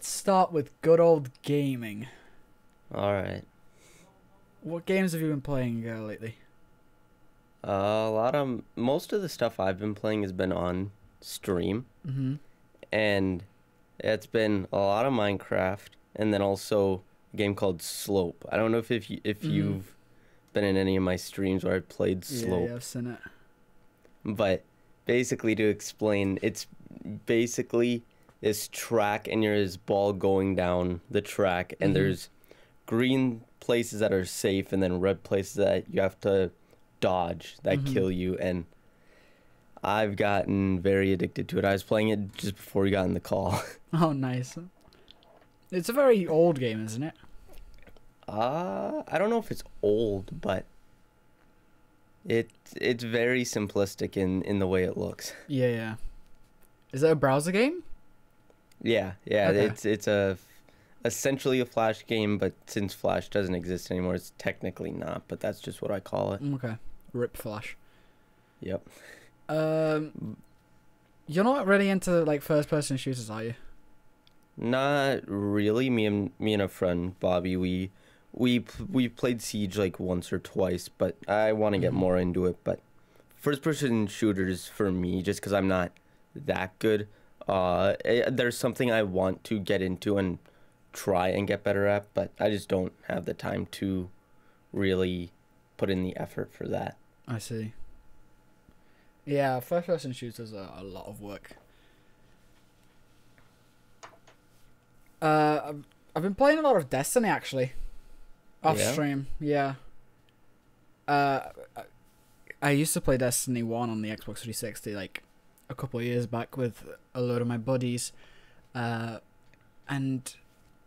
Let's start with good old gaming. Alright. What games have you been playing lately? A lot of... Most of the stuff I've been playing has been on stream. Mm-hmm. And it's been a lot of Minecraft, and then also a game called Slope. I don't know if you've been in any of my streams where I played Slope. Yeah, I've seen it. But basically, to explain, it's basically this track, and there's ball going down the track, and there's green places that are safe, and then red places that you have to dodge that kill you. And I've gotten very addicted to it. I was playing it just before we got in the call. Oh, nice. It's a very old game, isn't it? I don't know if it's old, but it's very simplistic in the way it looks. Yeah, yeah. Is that a browser game? Yeah, yeah. Okay. It's essentially a Flash game, but since Flash doesn't exist anymore, it's technically not, but that's just what I call it. Okay. RIP Flash. Yep. You're not really into, like, first-person shooters, are you? Not really. Me and a friend, Bobby, we played Siege, like, once or twice, but I want to get more into it. But first-person shooters, for me, just because I'm not that good, there's something I want to get into and try and get better at, but I just don't have the time to really put in the effort for that. I see. Yeah, first-person shooters are a lot of work. I've been playing a lot of Destiny, actually. Off stream, yeah. I used to play Destiny 1 on the Xbox 360, like, a couple of years back with a load of my buddies. And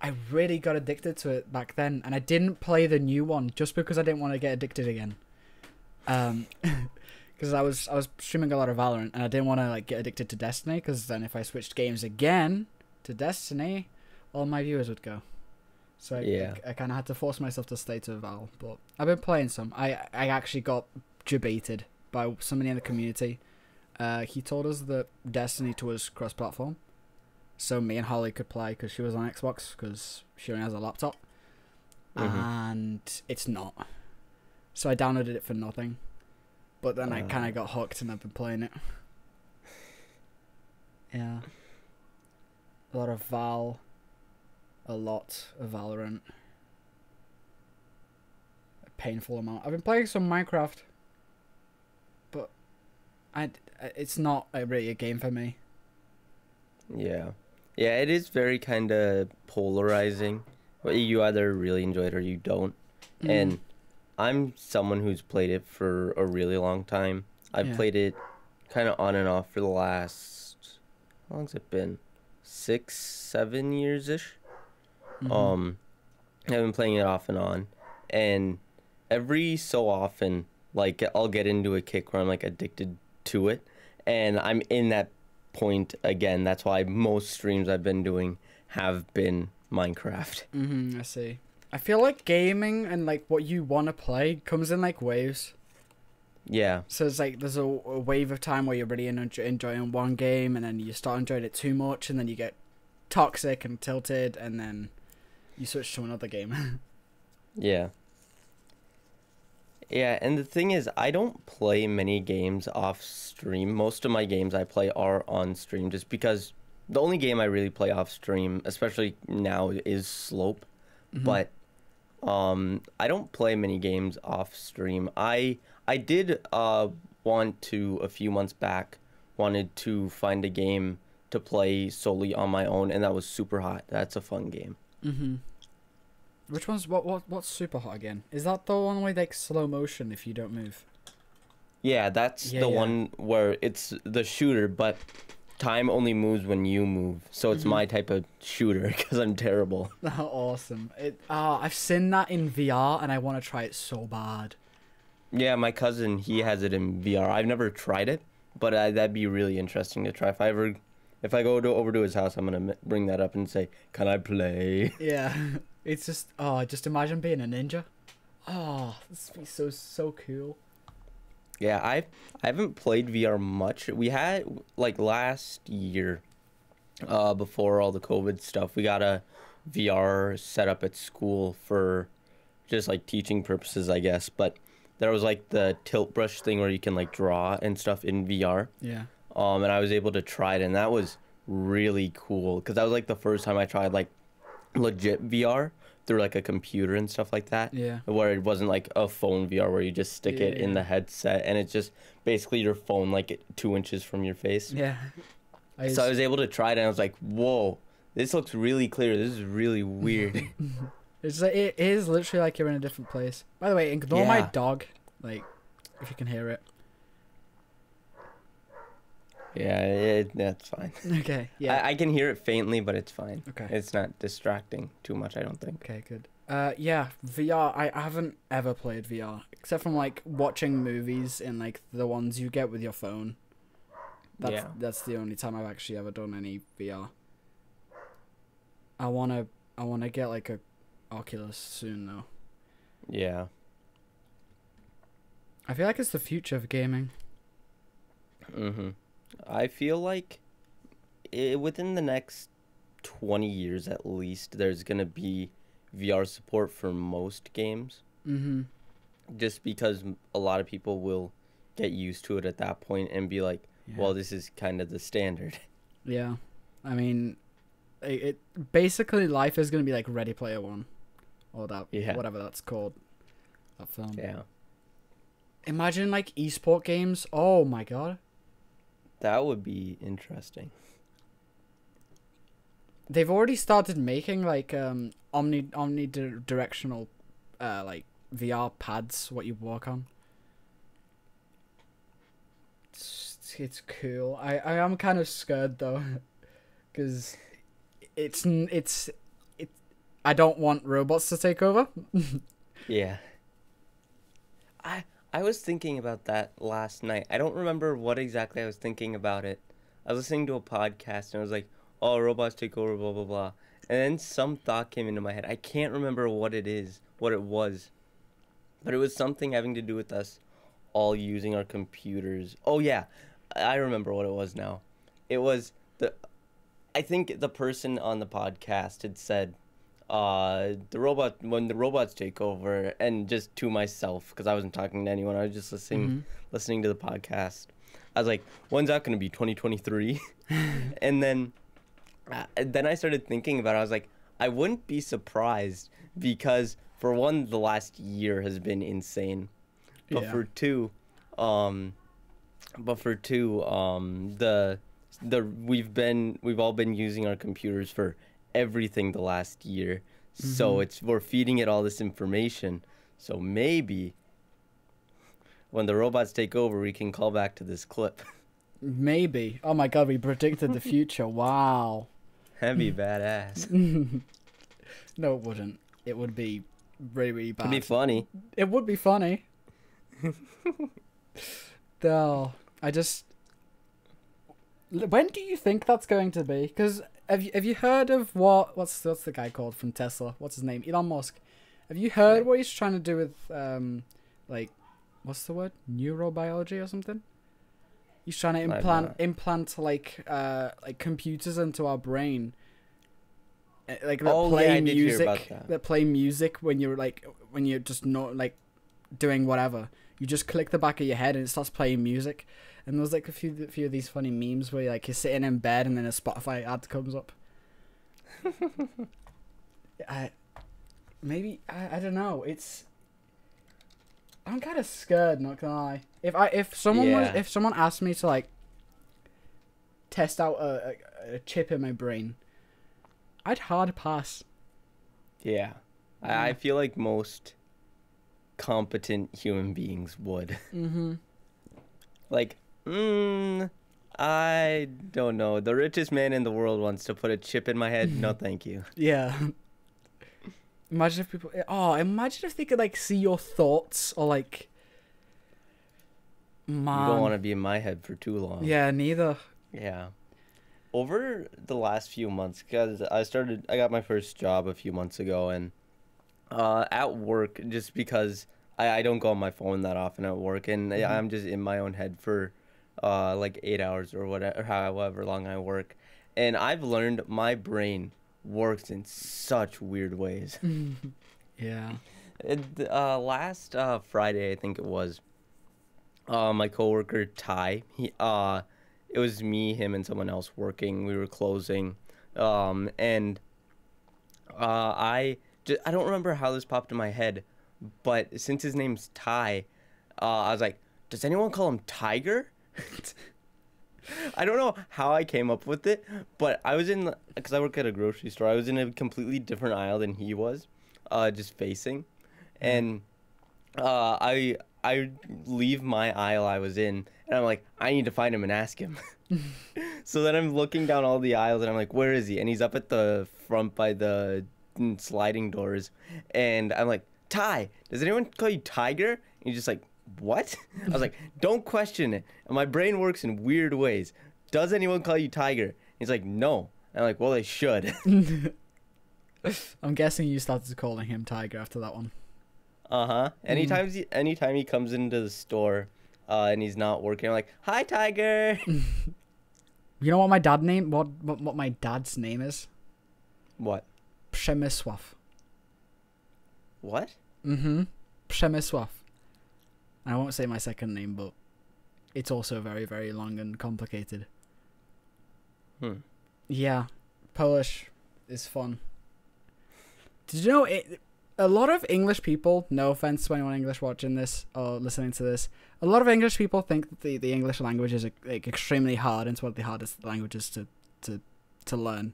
I really got addicted to it back then, and I didn't play the new one just because I didn't want to get addicted again. Because I was streaming a lot of Valorant, and I didn't want to, like, get addicted to Destiny, because then if I switched games again to Destiny, all my viewers would go. So yeah. I kind of had to force myself to stay to Val, but I've been playing some. I actually got debated by somebody in the community. He told us that Destiny 2 was cross-platform, so me and Holly could play because she was on Xbox, because she only has a laptop, and it's not. So I downloaded it for nothing. But then I kind of got hooked, and I've been playing it. Yeah. A lot of Val. A lot of Valorant. A painful amount. I've been playing some Minecraft. But it's not really a game for me. Yeah. Yeah, it is very kind of polarizing. You either really enjoy it or you don't. And I'm someone who's played it for a really long time. I've played it kind of on and off for the last, how long's it been? 6, 7 years-ish. I've been playing it off and on. And every so often, like, I'll get into a kick where I'm, like, addicted to it. And I'm in that point again. That's why most streams I've been doing have been Minecraft. I see. I feel like gaming and, like, what you want to play comes in, like, waves. Yeah. So it's like there's a wave of time where you're really enjoying one game, and then you start enjoying it too much, and then you get toxic and tilted, and then you switch to another game. Yeah. Yeah, and the thing is, I don't play many games off stream. Most of my games I play are on stream, just because the only game I really play off stream, especially now, is Slope. But I don't play many games off stream. I did a few months back, wanted to find a game to play solely on my own, and that was Superhot. That's a fun game. Which one's what's Superhot again? Is that the one with, like, slow motion if you don't move? Yeah, that's the one where it's the shooter, but time only moves when you move, so it's my type of shooter because I'm terrible. Awesome. I've seen that in VR, and I want to try it so bad. Yeah, my cousin, he has it in VR. I've never tried it, but that'd be really interesting to try. If I go over to his house, I'm gonna bring that up and say, "Can I play?" Yeah, it's just just imagine being a ninja. Oh, this would be so cool. Yeah, I haven't played VR much. We had, like, last year, before all the COVID stuff, we got a VR set up at school for just like teaching purposes, I guess. But there was like the Tilt Brush thing where you can like draw and stuff in VR. Yeah. And I was able to try it, and that was really cool because that was like the first time I tried like legit VR through like a computer and stuff like that. Yeah. Where it wasn't like a phone VR where you just stick it in the headset and it's just basically your phone like 2 inches from your face. Yeah. So I was able to try it, and I was like, whoa, this looks really clear. This is really weird. It's like, it is literally like you're in a different place. By the way, ignore my dog, like, if you can hear it. Yeah, that's fine. Okay, yeah. I can hear it faintly, but it's fine. Okay. It's not distracting too much, I don't think. Okay, good. Yeah, VR, I haven't ever played VR, except from, like, watching movies and, like, the ones you get with your phone. That's the only time I've actually ever done any VR. I wanna get like a Oculus soon though. Yeah. I feel like it's the future of gaming. Mhm. I feel like within the next 20 years at least, there's gonna be VR support for most games. Mhm. Just because a lot of people will get used to it at that point and be like, yeah, well, this is kind of the standard. Yeah. I mean, it basically life is going to be like Ready Player One or that, whatever that's called, that film. Yeah. Imagine like esport games. Oh my God. That would be interesting. They've already started making like omnidirectional like VR pads, what you walk on. It's cool. I am kind of scared though, because it's I don't want robots to take over. Yeah. I was thinking about that last night. I don't remember what exactly I was thinking about it. I was listening to a podcast and I was like, oh, robots take over, blah blah blah, and then some thought came into my head. I can't remember what it was, but it was something having to do with us all using our computers. Oh yeah, I remember what it was now. It was I think the person on the podcast had said, when the robots take over, and just to myself, because I wasn't talking to anyone, I was just listening to the podcast. I was like, when's that going to be, 2023? And then I started thinking about it. I was like, I wouldn't be surprised, because for one, the last year has been insane. But for two, we've all been using our computers for everything the last year. Mm-hmm. So we're feeding it all this information. So maybe when the robots take over, we can call back to this clip. Maybe. Oh my God, we predicted the future. Wow. That'd be badass. No, it wouldn't. It would be really, really bad. It'd be funny. It would be funny. No, when do you think that's going to be? Because have you heard of what's the guy called from Tesla? What's his name? Elon Musk. Have you heard what he's trying to do with like, what's the word? Neurobiology or something? He's trying to implant like computers into our brain. Like that play music when you're just not like doing whatever. You just click the back of your head and it starts playing music. And there's like a few of these funny memes where you're sitting in bed and then a Spotify ad comes up. I don't know. I'm kind of scared, not gonna lie. If someone asked me to like test out a chip in my brain, I'd hard pass. Yeah. I feel like most competent human beings would. Mm-hmm. Like, I don't know. The richest man in the world wants to put a chip in my head. No, thank you. Yeah. Imagine if they could like see your thoughts, or like, man. You don't want to be in my head for too long. Yeah, neither. Yeah. Over the last few months, because I got my first job a few months ago, and at work, just because I don't go on my phone that often at work, and I'm just in my own head for like 8 hours or whatever, however long I work, And I've learned my brain works in such weird ways. Yeah. Last Friday, I think it was, my coworker Ty, it was me, him, and someone else working. We were closing, I don't remember how this popped in my head, but since his name's Ty, I was like, does anyone call him Tiger? I don't know how I came up with it, but I was in, because I work at a grocery store, I was in a completely different aisle than he was, just facing, and I leave my aisle I was in, and I'm like, I need to find him and ask him. So then I'm looking down all the aisles, and I'm like, where is he? And he's up at the front by the sliding doors, and I'm like, Ty, does anyone call you Tiger? And he's just like, what? I was like, don't question it. And my brain works in weird ways. Does anyone call you Tiger? And he's like, no. And I'm like, well, they should. I'm guessing you started calling him Tiger after that one. Uh-huh. Anytime he comes into the store and he's not working, I'm like, hi, Tiger. You know what my dad name, what my dad's name is? What? Przemysław. What? Mm-hmm. Przemysław. I won't say my second name, but it's also very, very long and complicated. Yeah, Polish is fun. Did you know it? A lot of English people, no offense to anyone English watching this or listening to this, a lot of English people think that the English language is like extremely hard, and it's one of the hardest languages to learn.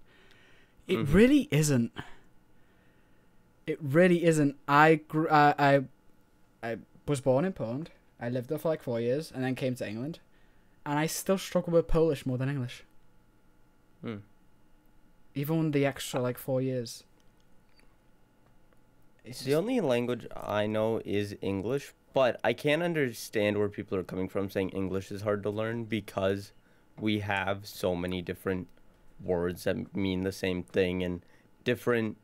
It really isn't. It really isn't. I was born in Poland. I lived there for like 4 years and then came to England, and I still struggle with Polish more than English. Even the extra like 4 years. It's the only language I know is English, but I can't understand where people are coming from saying English is hard to learn, because we have so many different words that mean the same thing, and different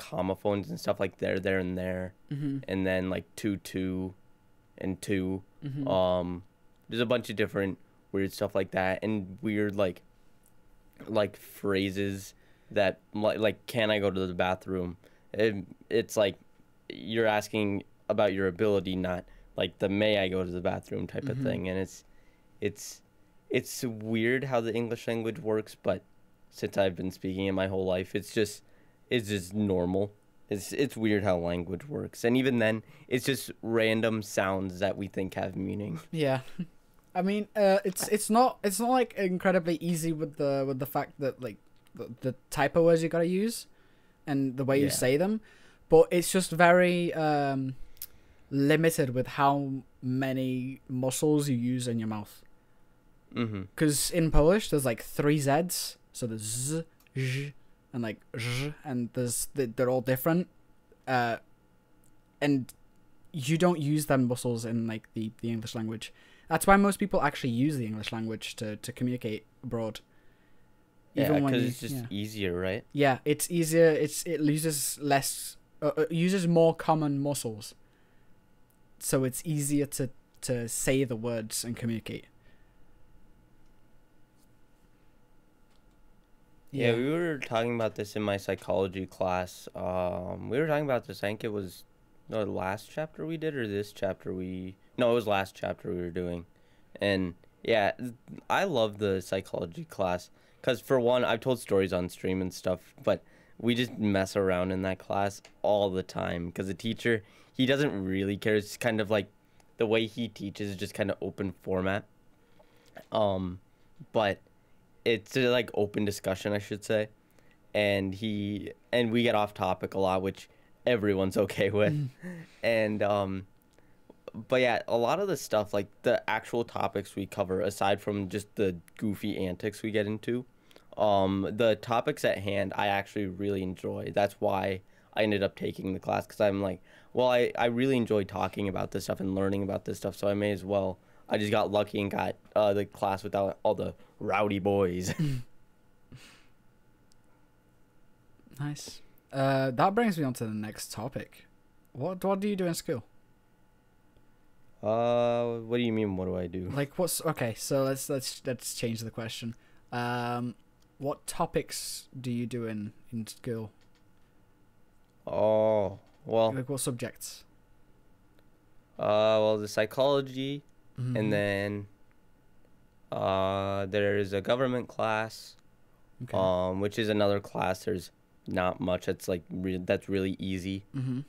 homophones and stuff, like there, there, and there, and then like two, and two. There's a bunch of different weird stuff like that, and weird like phrases that like, can I go to the bathroom? It's like you're asking about your ability, not like the may I go to the bathroom type of thing. And it's weird how the English language works, but since I've been speaking it my whole life, it's just normal. It's weird how language works, and even then, it's just random sounds that we think have meaning. Yeah. I mean, it's not like incredibly easy with the fact that like the type of words you gotta use and the way you say them, but it's just very limited with how many muscles you use in your mouth, because in Polish there's like 3 Z's, so there's z, z, and like z, and they're all different, and you don't use them muscles in like the English language. That's why most people actually use the English language to communicate abroad. Even because it's just easier, right? Yeah, it's easier. It uses less, uses more common muscles, so it's easier to say the words and communicate. Yeah, we were talking about this in my psychology class. We were talking about this. I think it was the last chapter we did, or this chapter we. No, it was last chapter we were doing, and yeah, I love the psychology class. Because, for one, I've told stories on stream and stuff, but we just mess around in that class all the time. Because the teacher, he doesn't really care. It's kind of like the way he teaches is just kind of open format. But it's like open discussion, I should say. And we get off topic a lot, which everyone's okay with. And, but yeah, a lot of the stuff, like the actual topics we cover, aside from just the goofy antics we get into, the topics at hand, I actually really enjoy. That's why I ended up taking the class, because I'm like, well, I really enjoy talking about this stuff and learning about this stuff, so I may as well. I just got lucky and got the class without all the rowdy boys. Nice. That brings me on to the next topic. What do you do in school? What do you mean? What do I do? Like, what's okay? So let's change the question. What topics do you do in school? Oh, well. Like what subjects? Well, the psychology, mm-hmm. and then there is a government class, okay. Which is another class. There's not much. That's like that's really easy. Mm-hmm.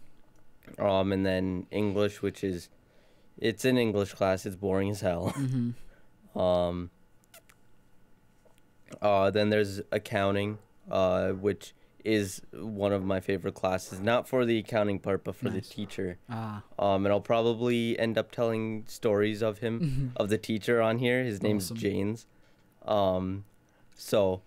And then English, which is, it's an English class. It's boring as hell. Mm-hmm. Then there's accounting, which is one of my favorite classes, not for the accounting part, but for nice. The teacher. Ah. And I'll probably end up telling stories of him, mm-hmm. of the teacher on here. His name's awesome. James. So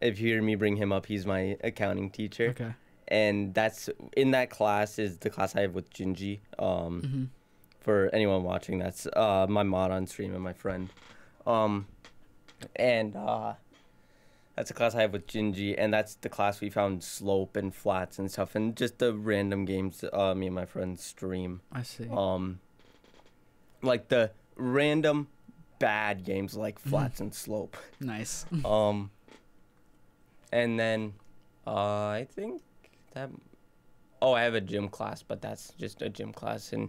if you hear me bring him up, he's my accounting teacher. Okay. And that's in that class is the class I have with Jinji. Mm-hmm. For anyone watching, that's my mod on stream and my friend. And that's a class I have with Jinji, and that's the class we found slope and flats and stuff, and just the random games me and my friends stream. I see. Like the random bad games like flats and slope. Nice. And then I think that... Oh, I have a gym class, but that's just a gym class, and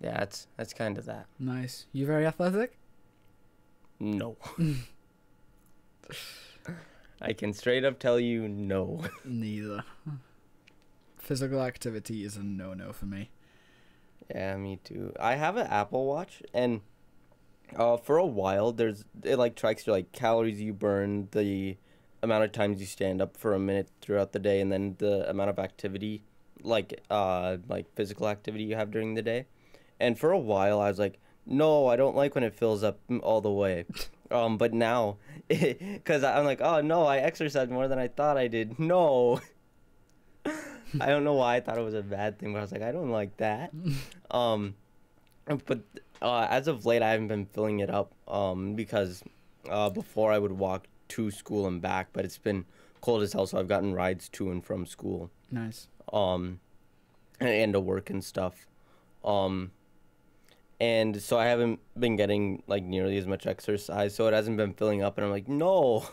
yeah, that's kind of that. Nice. You very athletic? No. I can straight up tell you no. Neither. Physical activity is a no-no for me. Yeah, me too. I have an Apple Watch, and for a while, it like tracks your like calories you burn, the amount of times you stand up for a minute throughout the day, and then the amount of activity, like physical activity you have during the day. And for a while, I was like, no, I don't like when it fills up all the way. But now, because I'm like, oh, no, I exercised more than I thought I did. No. I don't know why I thought it was a bad thing, but I was like, I don't like that. But as of late, I haven't been filling it up because before I would walk to school and back, but it's been cold as hell, so I've gotten rides to and from school. Nice. And to work and stuff. And so I haven't been getting, like, nearly as much exercise, so it hasn't been filling up, and I'm like, no.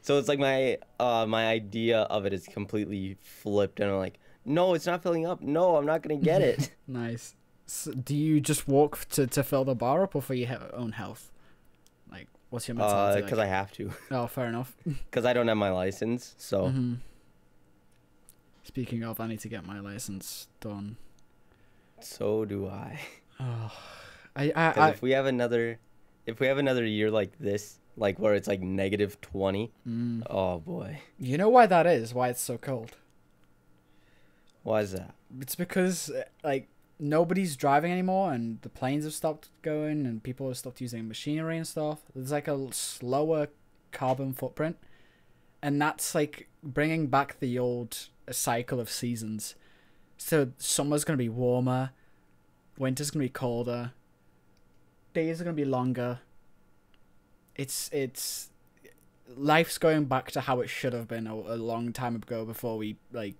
So it's like my idea of it is completely flipped, and I'm like, no, it's not filling up. No, I'm not going to get it. Nice. So do you just walk to fill the bar up, or for your own health? Like, what's your mentality? Because I have to. Oh, fair enough. Because I don't have my license, so. Mm-hmm. Speaking of, I need to get my license done. So do I. Oh, if we have another year like this, like where it's like -20, oh boy. You know why that is? Why it's so cold? Why is that? It's because like nobody's driving anymore, and the planes have stopped going, and people have stopped using machinery and stuff. There's like a slower carbon footprint, and that's like bringing back the old cycle of seasons. So summer's going to be warmer, winter's going to be colder, days are going to be longer. It's life's going back to how it should have been a long time ago before we like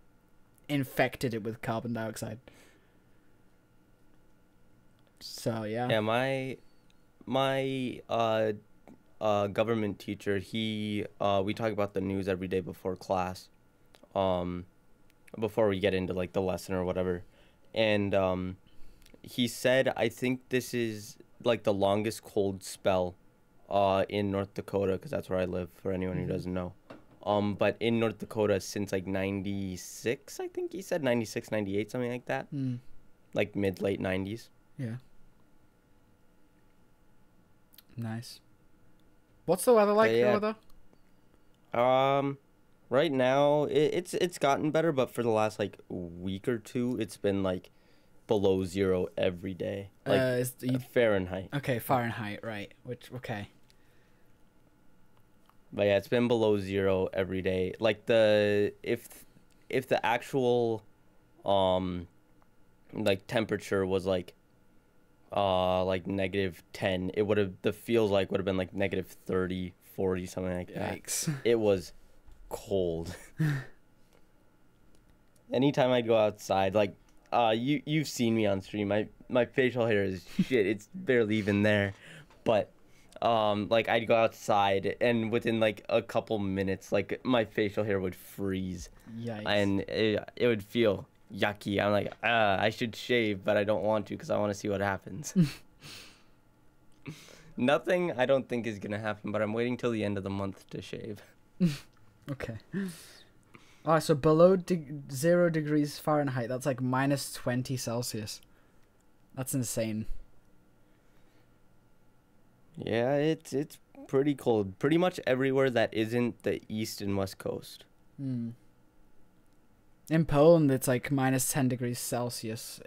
infected it with carbon dioxide. So yeah. Yeah, my government teacher, he we talk about the news every day before class. Before we get into like the lesson or whatever, and he said, I think this is like the longest cold spell in North Dakota, because that's where I live, for anyone who doesn't know, but in North Dakota since like 96, I think he said 96, 98, something like that, like mid-late 90s. Yeah. Nice. What's the weather like over there? Right now, it's gotten better, but for the last, like, week or two, it's been, like, below 0 every day. Like, Fahrenheit. Okay, Fahrenheit, right. Which, okay. But, yeah, it's been below 0 every day. Like, if the actual, like, temperature was, like, -10, it would have, the feels like would have been, like, -30, 40, something like that. Yikes. It was... cold. Anytime I go outside, like you've seen me on stream, my facial hair is shit. It's barely even there, but Like I'd go outside and within like a couple minutes, like my facial hair would freeze. Yikes. And it would feel yucky. I'm like, I should shave, but I don't want to because I want to see what happens. Nothing I don't think is going to happen, but I'm waiting till the end of the month to shave. Okay. All right, so below 0 degrees Fahrenheit, that's like minus 20 Celsius. That's insane. Yeah, it's pretty cold. Pretty much everywhere that isn't the East and West Coast. Mm. In Poland, it's like minus 10 degrees Celsius,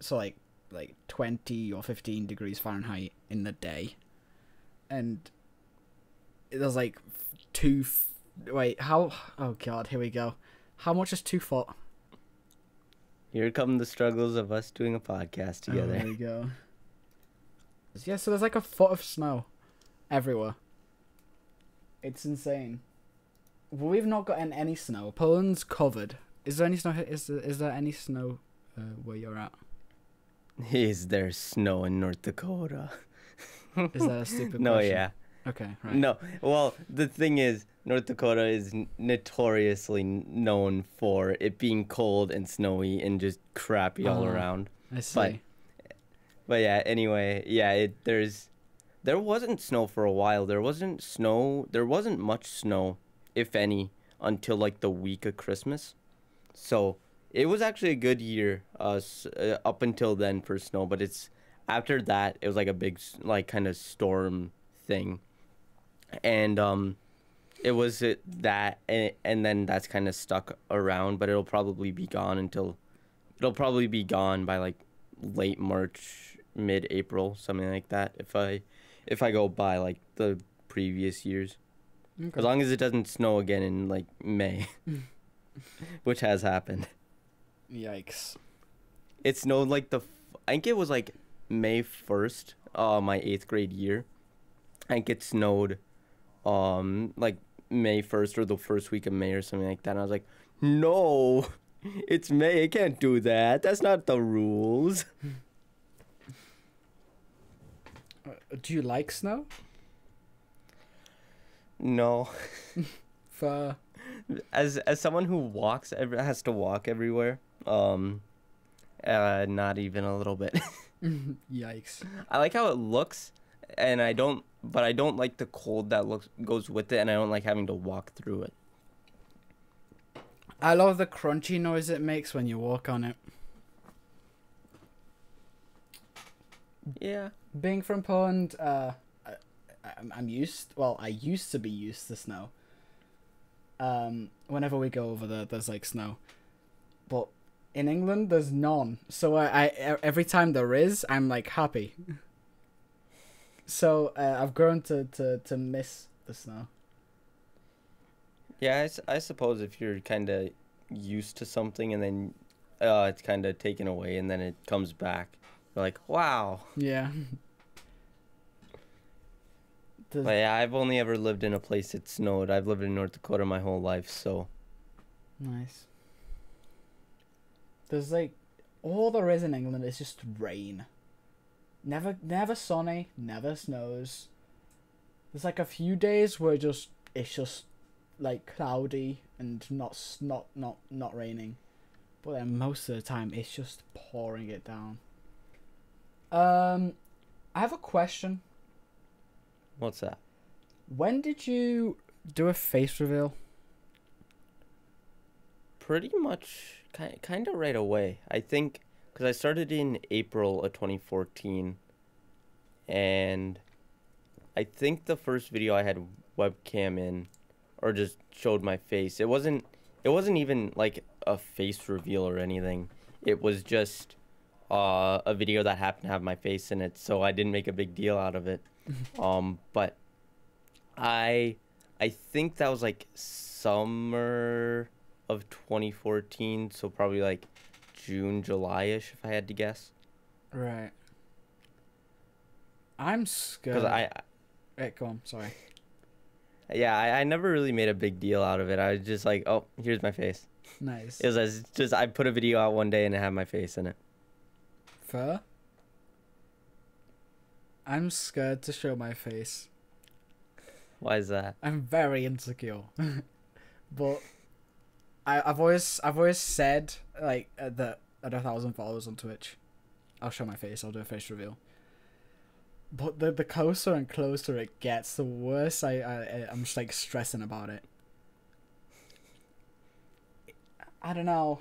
so like 20 or 15 degrees Fahrenheit in the day. And there's like oh God, here we go. How much is 2 foot? Here come the struggles of us doing a podcast together. Oh, there we go. Yeah, so there's like a foot of snow everywhere. It's insane. We've not gotten any snow. Poland's covered. Is there any snow? Is there any snow where you're at? Is there snow in North Dakota? Is that a stupid no, question? Yeah. Okay, right. No, well, the thing is, North Dakota is notoriously known for it being cold and snowy and just crappy all around. I see. But yeah, anyway, yeah, there wasn't snow for a while. There wasn't much snow, if any, until like the week of Christmas. So it was actually a good year up until then for snow, but it's after that it was like a big like kind of storm thing. And it was that and then that's kind of stuck around, but it'll probably be gone by like late March, mid-April, something like that, if I go by like the previous years. Okay. As long as it doesn't snow again in like May. Which has happened. Yikes. It snowed like I think it was like May 1st, my 8th grade year. I think it snowed like May 1st or the first week of May or something like that. And I was like, no, it's May. I can't do that. That's not the rules. Do you like snow? No. For... As someone who has to walk everywhere, not even a little bit. Yikes. I like how it looks, and I don't like the cold that goes with it, and I don't like having to walk through it. I love the crunchy noise it makes when you walk on it. Yeah. Being from Poland, I used to be used to snow. Whenever we go over there, there's like snow, but in England there's none. So I every time there is, I'm like happy. So I've grown to miss the snow. Yeah, I suppose if you're kind of used to something and then it's kind of taken away and then it comes back, you're like, wow. Yeah. But yeah, I've only ever lived in a place that snowed. I've lived in North Dakota my whole life, so. Nice. There's like, all there is in England is just rain. Never sunny, never snows. There's like a few days where it's just like cloudy and not raining, but then most of the time it's just pouring it down. I have a question. What's that? When did you do a face reveal? Pretty much kind of right away. I think because I started in April of 2014. And I think the first video I had webcam in or just showed my face. It wasn't even like a face reveal or anything. It was just a video that happened to have my face in it, so I didn't make a big deal out of it. But I think that was like summer of 2014, so probably like June, July-ish, if I had to guess. Right. I'm scared. Right, go on. Sorry. Yeah, I never really made a big deal out of it. I was just like, oh, here's my face. Nice. It was just I put a video out one day and it had my face in it. Fair. I'm scared to show my face. Why is that? I'm very insecure. But I've always said, like, that at 1,000 followers on Twitch, I'll show my face, I'll do a face reveal. But the closer and closer it gets, the worse I'm just, like, stressing about it. I don't know.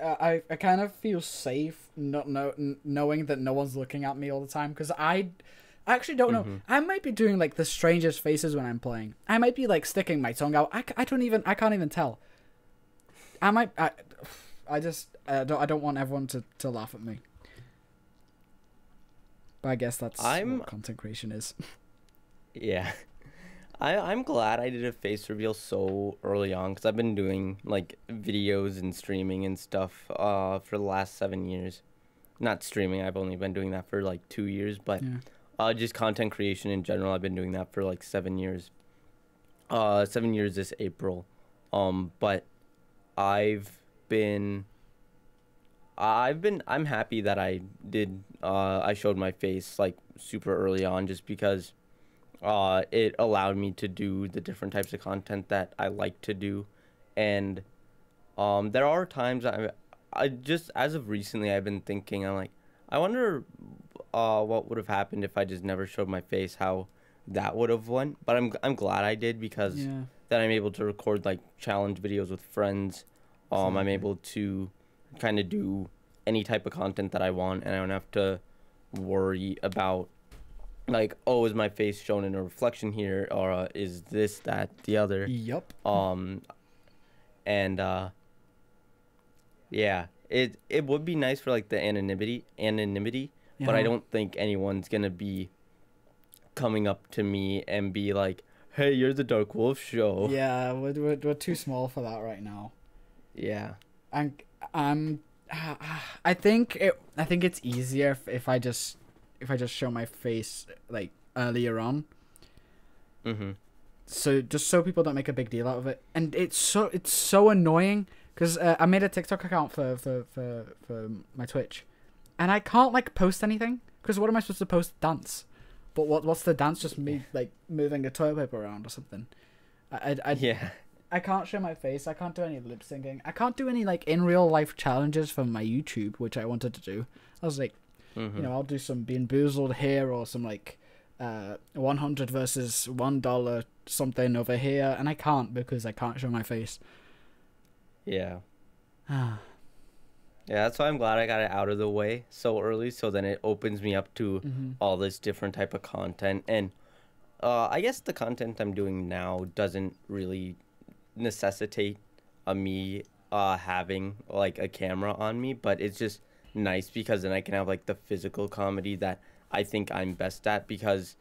I kind of feel safe knowing that no one's looking at me all the time, because I actually don't know. Mm-hmm. I might be doing, like, the strangest faces when I'm playing. I might be, like, sticking my tongue out. I can't even tell. I might, I don't want everyone to laugh at me. But I guess that's what content creation is. Yeah. I'm glad I did a face reveal so early on, because I've been doing, like, videos and streaming and stuff for the last 7 years. Not streaming, I've only been doing that for, like, 2 years, but yeah. Just content creation in general, I've been doing that for, like, 7 years. 7 years this April. But I'm happy that I did, I showed my face, like, super early on, just because it allowed me to do the different types of content that I like to do. And there are times I just, as of recently, I've been thinking, I'm like, I wonder what would have happened if I just never showed my face, how that would have went. But I'm glad I did, because yeah. Then I'm able to record, like, challenge videos with friends. I'm able to kind of do any type of content that I want, and I don't have to worry about, like, oh, is my face shown in a reflection here, or is this, that, the other? Yep. And yeah, it would be nice for, like, the anonymity, yeah. But I don't think anyone's gonna be coming up to me and be like, "Hey, you're the Dark Wolf Show." Yeah, we're too small for that right now. Yeah. And I think it's easier if I just show my face, like, earlier on. Mm-hmm. So just so people don't make a big deal out of it. And it's so annoying, because I made a TikTok account for my Twitch, and I can't, like, post anything, because what am I supposed to post? Dance. But what's the dance? Just me, like, moving a toilet paper around or something. I can't show my face. I can't do any lip syncing. I can't do any, like, in real life challenges for my YouTube, which I wanted to do. I was like, you know, I'll do some Bean Boozled here, or some, like, 100 versus $1 something over here, and I can't, because I can't show my face. Yeah. Yeah, that's why I'm glad I got it out of the way so early, so then it opens me up to all this different type of content. And I guess the content I'm doing now doesn't really necessitate me having, like, a camera on me, but it's just nice, because then I can have, like, the physical comedy that I think I'm best at, because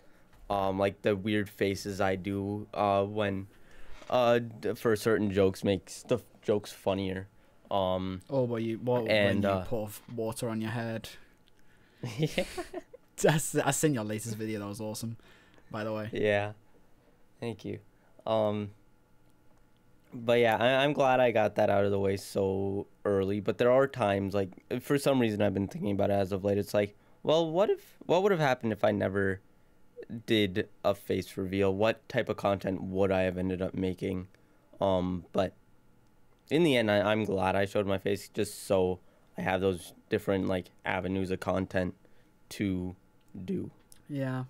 like, the weird faces I do when for certain jokes makes the jokes funnier. When you pour water on your head. Yeah. I seen your latest video, that was awesome, by the way. Yeah, thank you. But yeah, I'm glad I got that out of the way so early. But there are times, like, for some reason I've been thinking about it as of late. It's like, well, what would have happened if I never did a face reveal? What type of content would I have ended up making? But in the end, I'm glad I showed my face, just so I have those different, like, avenues of content to do. Yeah.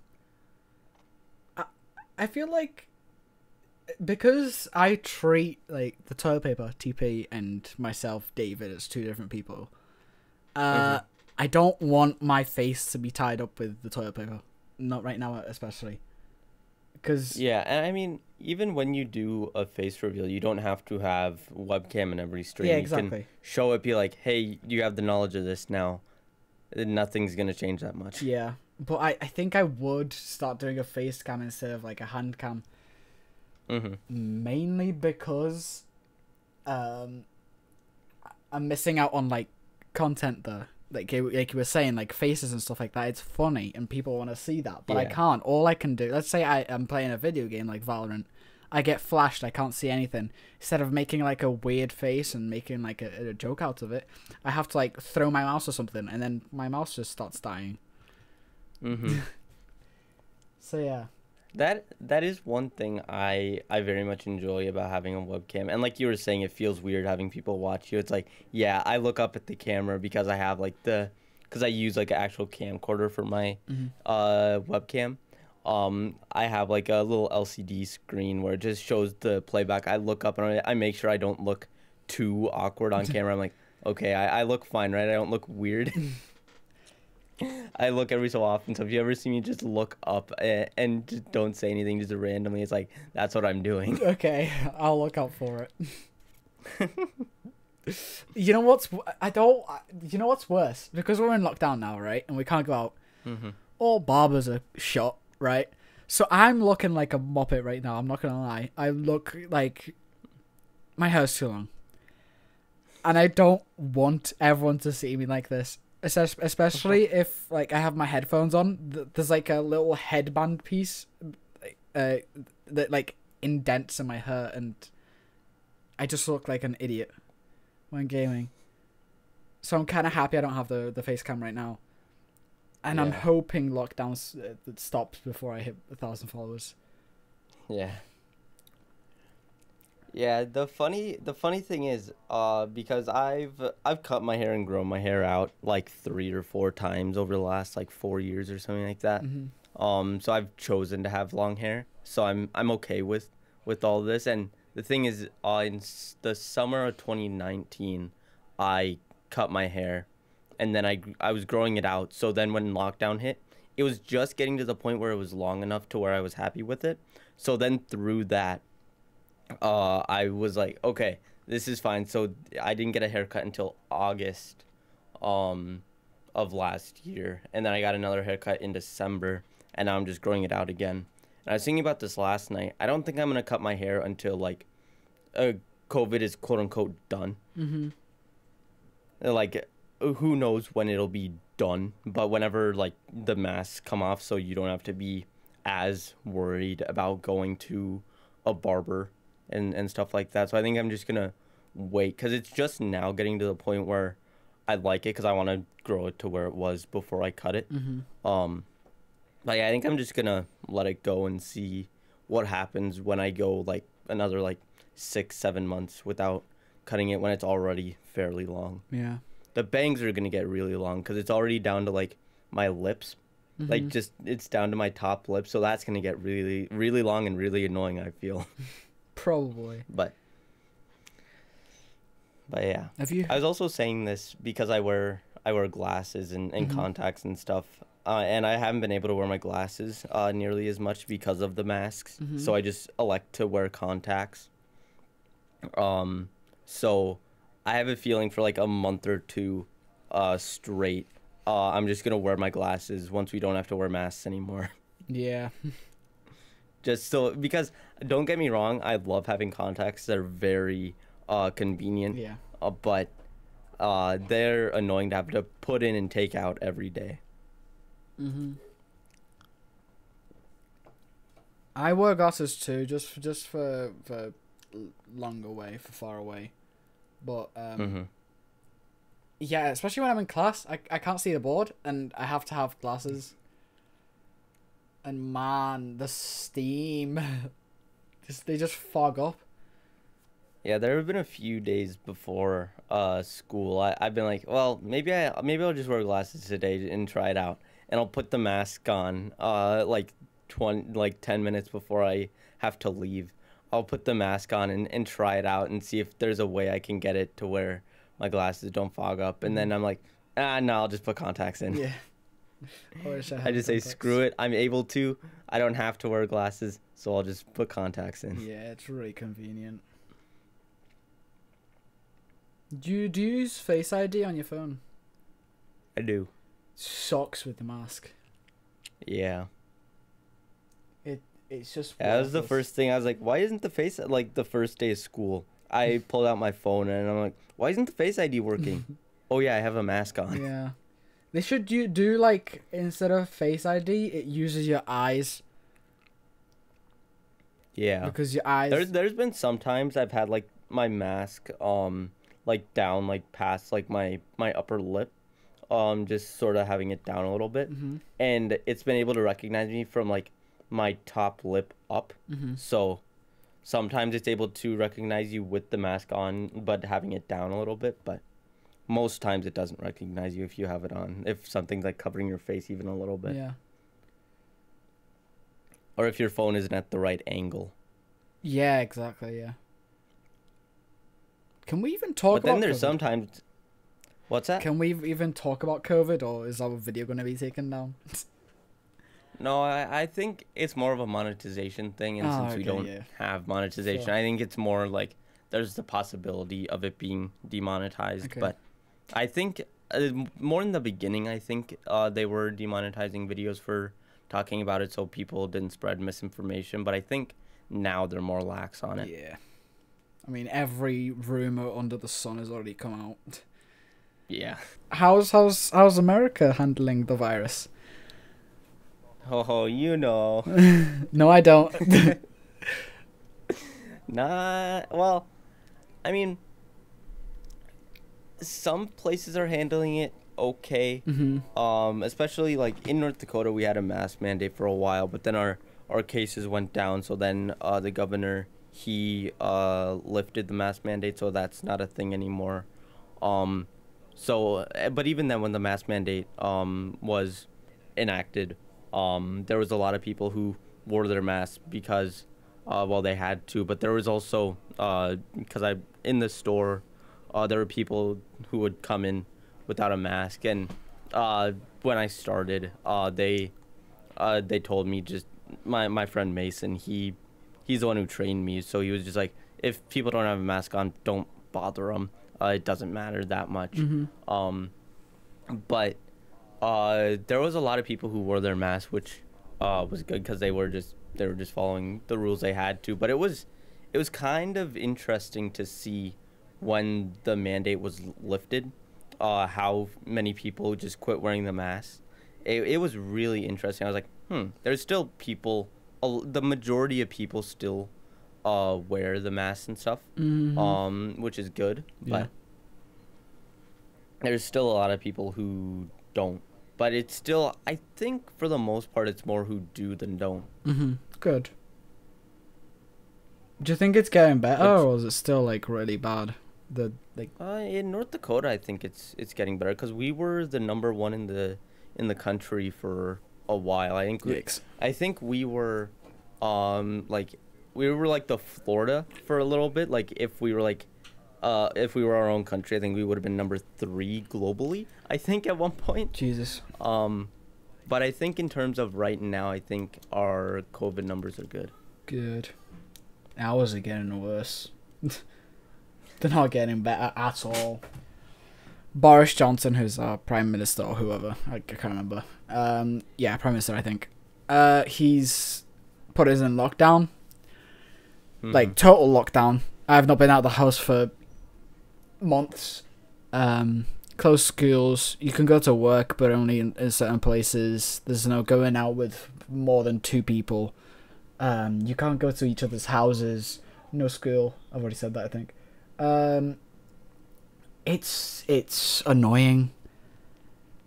I feel like, because I treat, like, the toilet paper, TP, and myself, David, as two different people, I don't want my face to be tied up with the toilet paper. Not right now, especially. Cause, yeah, and I mean, even when you do a face reveal, you don't have to have webcam in every stream. Yeah, exactly. You can show it, be like, hey, you have the knowledge of this now. Nothing's going to change that much. Yeah, but I think I would start doing a face cam instead of, like, a hand cam. Mainly because I'm missing out on, like, content there, like you were saying, like, faces and stuff like that. It's funny and people want to see that, but yeah. I can't. All I can do, let's say I am playing a video game like Valorant, I get flashed, I can't see anything. Instead of making, like, a weird face and making, like, a joke out of it, I have to, like, throw my mouse or something, and then my mouse just starts dying. Mm-hmm. So yeah. That is one thing I very much enjoy about having a webcam. And like you were saying, it feels weird having people watch you. It's like, yeah, I look up at the camera because I have like the, because I use like an actual camcorder for my webcam. I have like a little LCD screen where it just shows the playback. I look up and I make sure I don't look too awkward on camera. I'm like, okay, I look fine, right? I don't look weird. I look every so often, so if you ever see me just look up and just don't say anything, just randomly, it's like, that's what I'm doing. Okay, I'll look out for it. You know what's, you know what's worse? Because we're in lockdown now, right? And we can't go out. Mm-hmm. All barbers are shut, right? So I'm looking like a muppet right now, I'm not gonna lie. I look like, my hair's too long. And I don't want everyone to see me like this. Especially if, like, I have my headphones on. There's, like, a little headband piece that, like, indents in my hair, and I just look like an idiot when gaming. So I'm kind of happy I don't have the face cam right now. And yeah. I'm hoping lockdown stops before I hit 1,000 followers. Yeah. Yeah, the funny thing is, because I've cut my hair and grown my hair out like 3 or 4 times over the last like 4 years or something like that. Mm-hmm. So I've chosen to have long hair, so I'm okay with all this. And the thing is, in the summer of 2019, I cut my hair, and then I was growing it out. So then when lockdown hit, it was just getting to the point where it was long enough to where I was happy with it. So then through that, I was like, okay, this is fine. So I didn't get a haircut until August of last year, and then I got another haircut in December, and now I'm just growing it out again. And I was thinking about this last night. I don't think I'm gonna cut my hair until like COVID is quote unquote done. Mm-hmm. Like, who knows when it'll be done, but whenever like the masks come off, so you don't have to be as worried about going to a barber and stuff like that. So I think I'm just gonna wait, because it's just now getting to the point where I like it, because I want to grow it to where it was before I cut it. Mm-hmm. But yeah, I think I'm just gonna let it go and see what happens when I go like another like 6-7 months without cutting it, when it's already fairly long. Yeah, the bangs are gonna get really long because it's already down to like my lips. Mm-hmm. Like, just, it's down to my top lip, so that's gonna get really, really long and really annoying, I feel. Probably. But yeah. Have you? I was also saying this because I wear glasses and mm-hmm. contacts and stuff, and I haven't been able to wear my glasses nearly as much because of the masks. Mm-hmm. So I just elect to wear contacts. So I have a feeling for like a month or two straight, I'm just gonna wear my glasses once we don't have to wear masks anymore. Yeah. Just so, because don't get me wrong, I love having contacts. They're very convenient. Yeah. But they're annoying to have to put in and take out every day. Mm-hmm. I wear glasses too, just for longer way, for far away, but mm-hmm. Yeah, especially when I'm in class, I can't see the board, and I have to have glasses. And man, the steam, they just fog up. Yeah, there have been a few days before school, I've been like, well, maybe I'll just wear glasses today and try it out, and I'll put the mask on like 10 minutes before I have to leave. I'll put the mask on and try it out and see if there's a way I can get it to where my glasses don't fog up, and then I'm like, no, I'll just put contacts in. Yeah. I just say, screw it, I'm able to, I don't have to wear glasses, so I'll just put contacts in. Yeah, it's really convenient. Do you use Face ID on your phone? I do. Sucks with the mask. Yeah. It's just, yeah, that was the first thing. I was like, why isn't the face, like the first day of school, I pulled out my phone and I'm like, why isn't the Face ID working? Oh yeah, I have a mask on. Yeah. They should do like, instead of Face ID, it uses your eyes. Yeah. Because your eyes. There's been sometimes I've had like my mask like down like past like my upper lip, just sort of having it down a little bit. Mm-hmm. And it's been able to recognize me from like my top lip up. Mm-hmm. So sometimes it's able to recognize you with the mask on, but having it down a little bit. But most times it doesn't recognize you if you have it on, if something's like covering your face even a little bit. Yeah. Or if your phone isn't at the right angle. Yeah, exactly. Yeah. Can we even talk about COVID? But then there's sometimes... What's that? Can we even talk about COVID, or is our video going to be taken down? No, I think it's more of a monetization thing, and since we don't have monetization, I think it's more like there's the possibility of it being demonetized. Okay. But I think more in the beginning, I think they were demonetizing videos for talking about it so people didn't spread misinformation. But I think now they're more lax on it. Yeah. I mean, every rumor under the sun has already come out. Yeah. How's America handling the virus? Oh, you know. No, I don't. Nah, well, I mean, some places are handling it okay. Mm-hmm. Especially like in North Dakota, we had a mask mandate for a while, but then our cases went down. So then the governor, he lifted the mask mandate, so that's not a thing anymore. So, but even then, when the mask mandate was enacted, there was a lot of people who wore their masks because, well, they had to. But there was also, because in the store, there were people who would come in without a mask. And when I started, they told me, just my friend Mason, he's the one who trained me. So he was just like, if people don't have a mask on, don't bother them. It doesn't matter that much. Mm-hmm. But there was a lot of people who wore their masks, which was good because they were just following the rules they had to. But it was kind of interesting to see when the mandate was lifted, how many people just quit wearing the mask. It was really interesting. I was like, there's still people, the majority of people still wear the mask and stuff, which is good, but there's still a lot of people who don't. But it's still, I think for the most part, it's more who do than don't. Mm-hmm. Good. Do you think it's getting better, or is it still like really bad? In North Dakota, I think it's getting better because we were the #1 in the country for a while. I think. Yikes. I think we were, We were like the Florida for a little bit. Like if we were our own country, I think we would have been #3 globally, I think, at one point. Jesus. But I think in terms of right now, I think our COVID numbers are good. Good. Ours are getting worse. They're not getting better at all. Boris Johnson, who's our prime minister or whoever, I can't remember. Yeah, prime minister, I think. He's put us in lockdown. Like, total lockdown. I have not been out of the house for months. Closed schools. You can go to work, but only in certain places. There's no going out with more than 2 people. You can't go to each other's houses. No school. I've already said that, I think. It's annoying.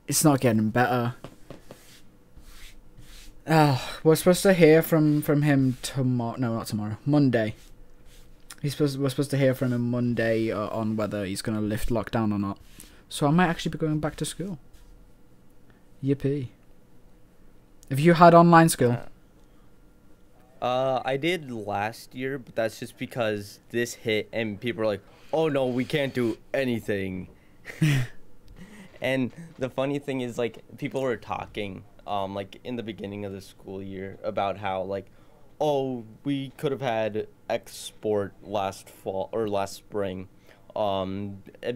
It's not getting better. We're supposed to hear from him tomorrow. No, not tomorrow. Monday. We're supposed to hear from him Monday on whether he's going to lift lockdown or not. So I might actually be going back to school. Yippee. Have you had online school? I did last year, but that's just because this hit and people were like, oh no, we can't do anything. And the funny thing is, like, people were talking like in the beginning of the school year about how, like, oh, we could have had X sport last fall or last spring,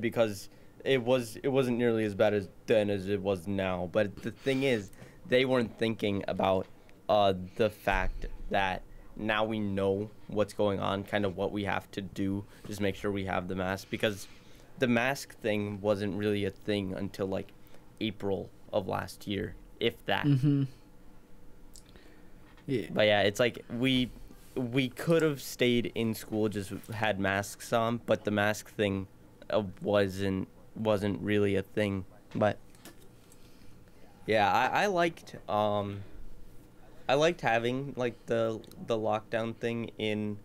because it wasn't nearly as bad as then as it was now. But the thing is, they weren't thinking about the fact that now we know what's going on, kind of what we have to do, just make sure we have the mask, because the mask thing wasn't really a thing until like April of last year, if that. Mm-hmm. Yeah. But yeah, it's like we could have stayed in school, just had masks on, but the mask thing wasn't really a thing. But Yeah, I liked having like the lockdown thing in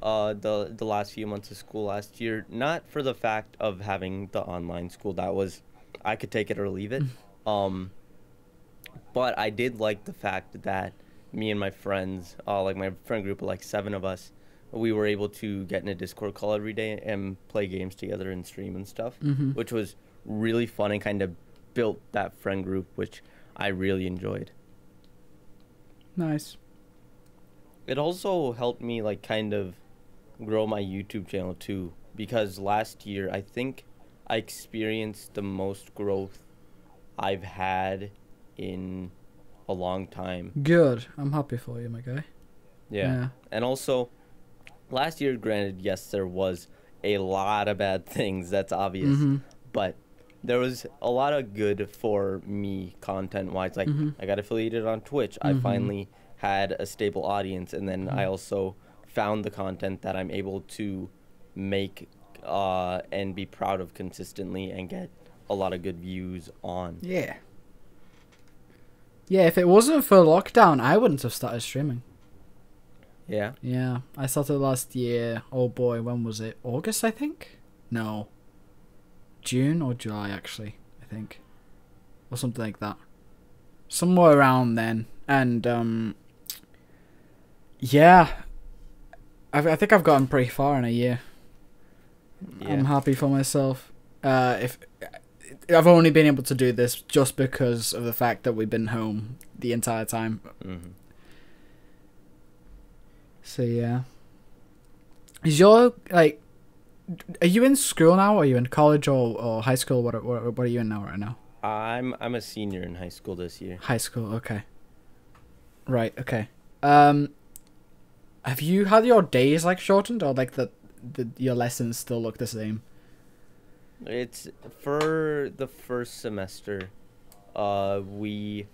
the last few months of school last year, not for the fact of having the online school. That was, I could take it or leave it. But I did like the fact that me and my friends, like my friend group of like 7 of us, we were able to get in a Discord call every day and play games together and stream and stuff, which was really fun and kind of built that friend group, which I really enjoyed. Nice. It also helped me like kind of grow my YouTube channel too, because last year I think I experienced the most growth I've had in a long time. Good. I'm happy for you, my guy. Yeah. And also last year, granted, yes, there was a lot of bad things, that's obvious, but there was a lot of good for me content-wise. Like, I got affiliated on Twitch. I finally had a stable audience. And then I also found the content that I'm able to make and be proud of consistently and get a lot of good views on. Yeah. Yeah, if it wasn't for lockdown, I wouldn't have started streaming. Yeah? Yeah. I started last year. Oh, boy, when was it? August, I think? No. June or July, actually, I think, or something like that, somewhere around then. And yeah, I think I've gotten pretty far in a year. Yeah. I'm happy for myself. If I've only been able to do this just because of the fact that we've been home the entire time. So yeah, is your like, are you in school now? Or are you in college or high school? What are you in now right now? I'm a senior in high school this year. High school, okay. Right, okay. Have you had your days like shortened, or like your lessons still look the same? It's for the first semester. We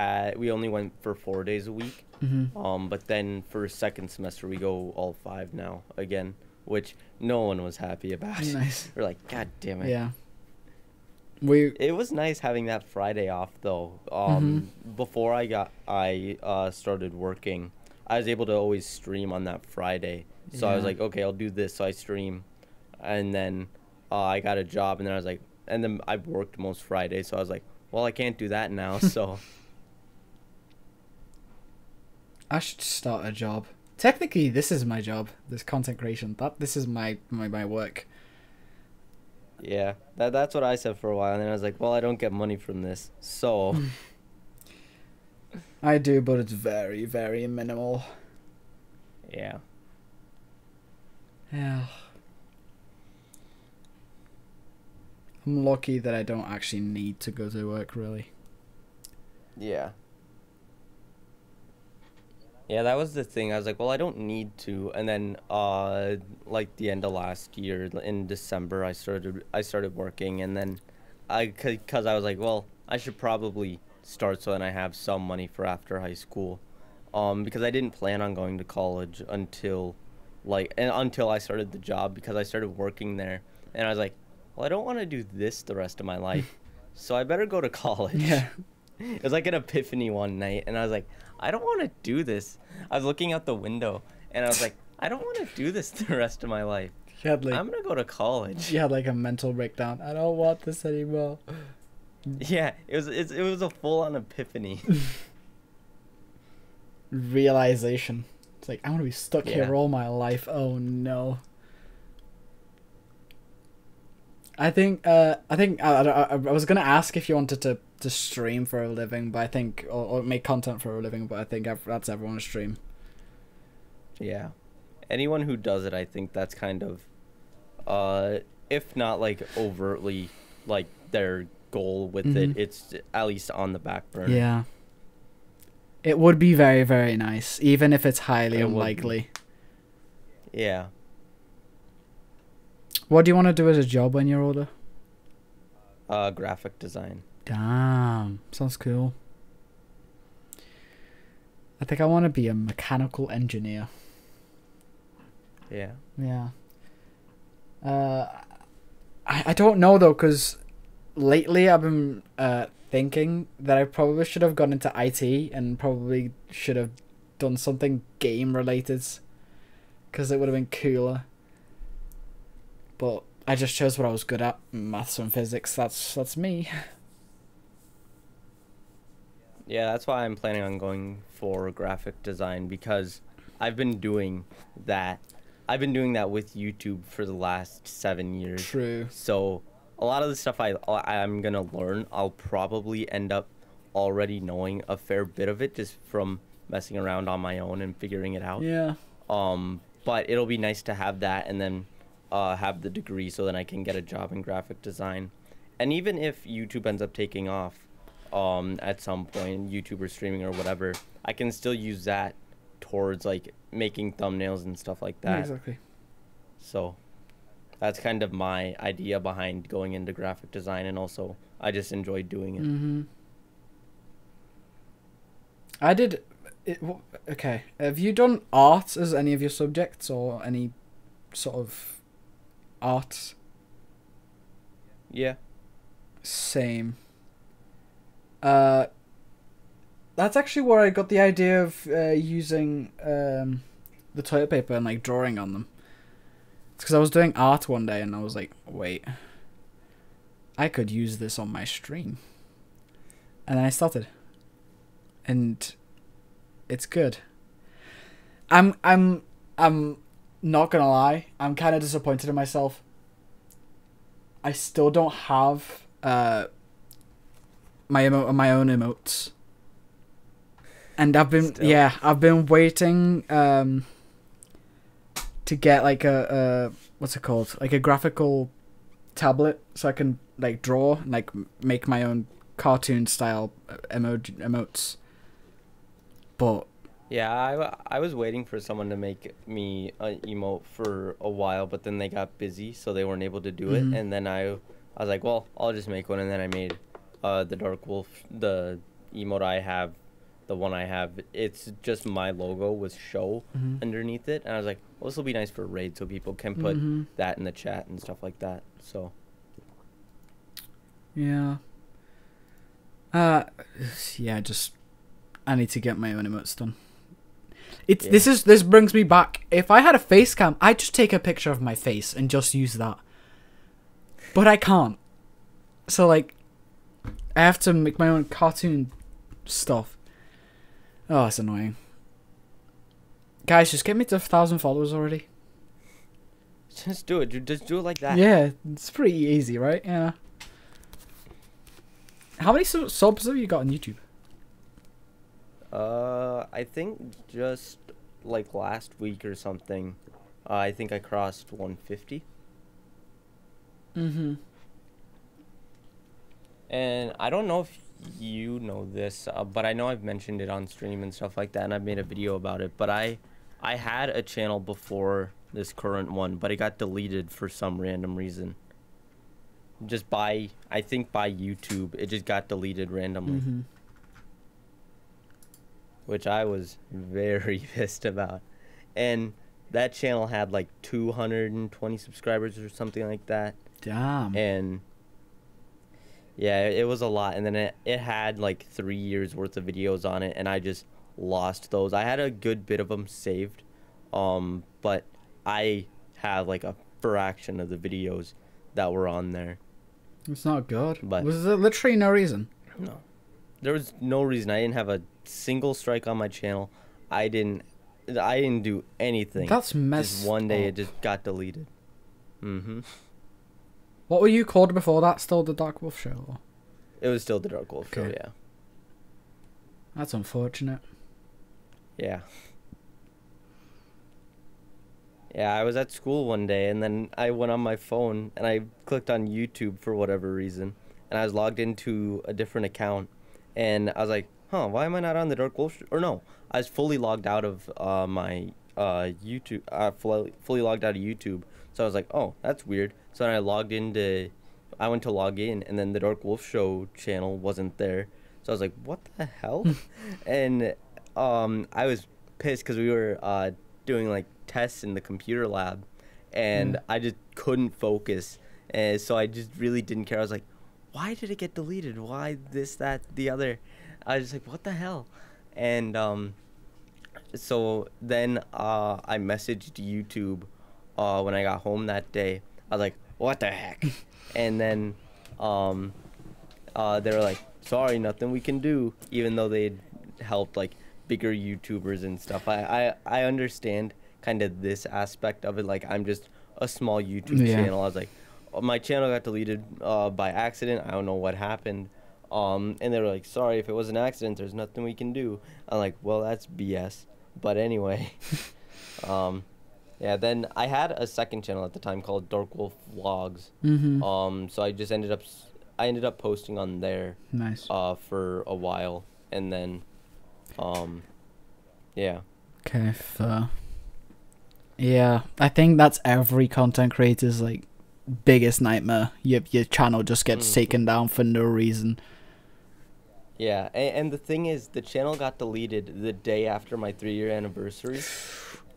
only went for 4 days a week. But then for second semester we go all 5 now again, which no one was happy about. Nice. We're like, God damn it. Yeah. It was nice having that Friday off though. Before I started working, I was able to always stream on that Friday. So I was like, okay, I'll do this. So I stream, and then I got a job, and then I was like, and then I worked most Fridays. So I was like, well, I can't do that now. So I should start a job. Technically, this is my job. This content creation. This is my work. Yeah, that's what I said for a while, and then I was like, well, I don't get money from this, so. I do, but it's very, very minimal. Yeah. Yeah. I'm lucky that I don't actually need to go to work, really. Yeah. Yeah, that was the thing. I was like, well, I don't need to. And then, like the end of last year in December, I started working, and then, cause I was like, well, I should probably start so then I have some money for after high school, because I didn't plan on going to college until I started the job, because I started working there, and I was like, well, I don't want to do this the rest of my life, so I better go to college. Yeah. It was like an epiphany one night, and I was like, I don't want to do this. I was looking out the window, and I was like, I don't want to do this the rest of my life. Like, I'm going to go to college. You had like a mental breakdown. I don't want this anymore. Yeah, it was a full-on epiphany. Realization. It's like, I'm going to be stuck here all my life. Oh, no. I was going to ask if you wanted to stream for a living, but I think, or make content for a living, but I think that's everyone's dream. Yeah. Anyone who does it, I think that's kind of, if not like overtly like their goal with it, it's at least on the back burner. Yeah. It would be very, very nice, even if it's highly unlikely. Yeah. What do you want to do as a job when you're older? Graphic design. Damn. Sounds cool. I think I want to be a mechanical engineer. Yeah. Yeah. I don't know, though, because lately I've been thinking that I probably should have gone into IT and probably should have done something game related, because it would have been cooler. But I just chose what I was good at, maths and physics. That's me. Yeah, that's why I'm planning on going for graphic design, because I've been doing that. I've been doing that with YouTube for the last 7 years. True. So a lot of the stuff I'm going to learn, I'll probably end up already knowing a fair bit of it just from messing around on my own and figuring it out. Yeah. But it'll be nice to have that and then have the degree so then I can get a job in graphic design. And even if YouTube ends up taking off, at some point, YouTube or streaming or whatever, I can still use that towards like making thumbnails and stuff like that. Exactly. So that's kind of my idea behind going into graphic design, and also I just enjoy doing it. Mm-hmm. I did it, okay, have you done art as any of your subjects or any sort of art? Yeah, same. That's actually where I got the idea of using the toilet paper and like drawing on them. It's because I was doing art one day and I was like, wait, I could use this on my stream. And then I started, and it's good. I'm not gonna lie, I'm kind of disappointed in myself. I still don't have my own emotes, and I've been still. Yeah, I've been waiting to get like a what's it called, like a graphical tablet, so I can like draw and like make my own cartoon style emotes. But yeah, I was waiting for someone to make me an emote for a while, but then they got busy, so they weren't able to do it. Mm-hmm. And then I was like, well, I'll just make one, and then I made the Dark Wolf, the emote I have, the one I have, it's just my logo with show underneath it. And I was like, well, this will be nice for raid, so people can put that in the chat and stuff like that. So yeah, yeah, just I need to get my own emotes done. It's yeah. This brings me back. If I had a face cam, I'd just take a picture of my face and just use that, but I can't, so like I have to make my own cartoon stuff. Oh, it's annoying. Guys, just get me to 1,000 followers already. Just do it, dude. Just do it like that. Yeah, it's pretty easy, right? Yeah. How many subs have you got on YouTube? I think just like last week or something, I think I crossed 150. Mm-hmm. And I don't know if you know this, but I know I've mentioned it on stream and stuff like that, and I've made a video about it, but I had a channel before this current one, but it got deleted for some random reason. Just by, I think by YouTube, it just got deleted randomly. Mm-hmm. Which I was very pissed about. And that channel had like 220 subscribers or something like that. Damn. And yeah, it was a lot, and then it had like 3 years worth of videos on it, and I just lost those. I had a good bit of them saved, but I have like a fraction of the videos that were on there. It's not good. But was there literally no reason? No, there was no reason. I didn't have a single strike on my channel. I didn't do anything. That's messed up. One day it just got deleted. Mm-hmm. What were you called before that? Still the Dark Wolf Show? Or? It was still the Dark Wolf Show, yeah. That's unfortunate. Yeah. Yeah, I was at school one day, and then I went on my phone, and I clicked on YouTube for whatever reason, and I was logged into a different account, and I was like, huh, why am I not on the Dark Wolf Show? Or no, I was fully logged out of my YouTube, fully logged out of YouTube, so I was like, oh, that's weird. So then I went to log in, and then the Dark Wolf Show channel wasn't there. So I was like, what the hell? And I was pissed because we were doing like tests in the computer lab, and I just couldn't focus. And so I just really didn't care. I was like, why did it get deleted? Why this, that, the other? I was just like, what the hell? And so then I messaged YouTube when I got home that day. I was like, what the heck? And then they were like, sorry, nothing we can do, even though they'd helped like bigger YouTubers and stuff. I understand kind of this aspect of it. Like, I'm just a small YouTube channel. I was like, oh, my channel got deleted by accident. I don't know what happened. And they were like, sorry, if it was an accident, there's nothing we can do. I'm like, well, that's BS. But anyway, yeah, then I had a second channel at the time called Dark Wolf Vlogs. So I just ended up, I ended up posting on there for a while. And then, yeah. Okay, fair. Yeah, I think that's every content creator's, like, biggest nightmare. Your channel just gets taken down for no reason. Yeah, and the thing is, the channel got deleted the day after my 3-year anniversary.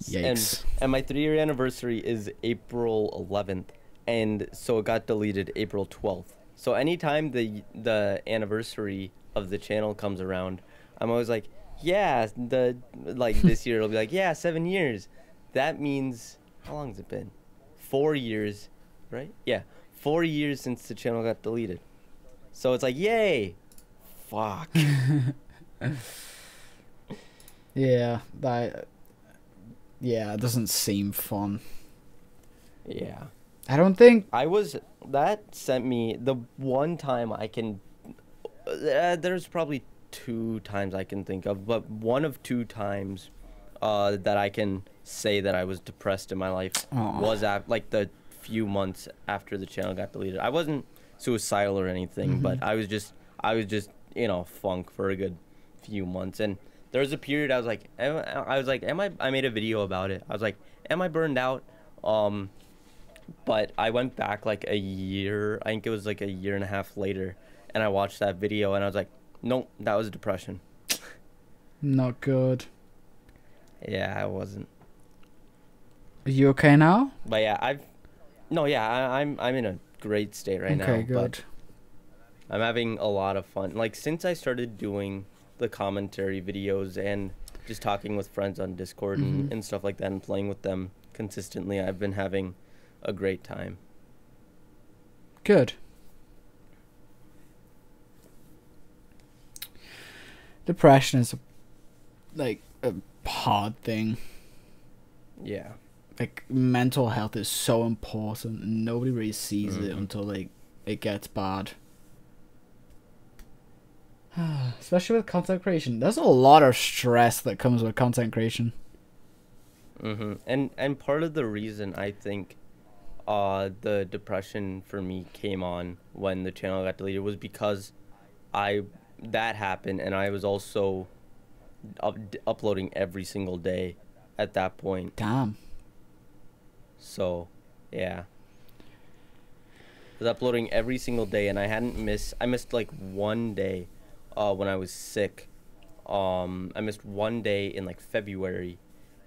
Yikes. And my 3-year anniversary is April 11th, and so it got deleted April 12th. So anytime the anniversary of the channel comes around, I'm always like, yeah, like this year it'll be like, yeah, 7 years. That means, how long has it been? 4 years, right? Yeah, 4 years since the channel got deleted. So it's like, yay, fuck. Yeah, yeah, it doesn't seem fun. Yeah. I don't think I was, that sent me, the one time I can, there's probably 2 times I can think of, but one of 2 times that I can say that I was depressed in my life was at, like, the few months after the channel got deleted. I wasn't suicidal or anything, but I was just in a funk for a good few months. And there was a period I made a video about it. I was like, am I burned out? But I went back like a year, I think it was like a year and a half later, and I watched that video and I was like, nope, that was depression. Not good. Yeah, I wasn't. Are you okay now? But yeah, I'm in a great state right now. Okay, good. But I'm having a lot of fun. Like, since I started doing the commentary videos and just talking with friends on Discord and stuff like that and playing with them consistently, I've been having a great time. Good. Depression is like a hard thing. Yeah. Like, mental health is so important, and nobody really sees it until, like, it gets bad. Especially with content creation. There's a lot of stress that comes with content creation. And part of the reason I think the depression for me came on when the channel got deleted was because that happened, and I was also uploading every single day at that point. Damn. So, yeah. I was uploading every single day, and I hadn't missed, I missed like one day when I was sick. I missed one day in like February,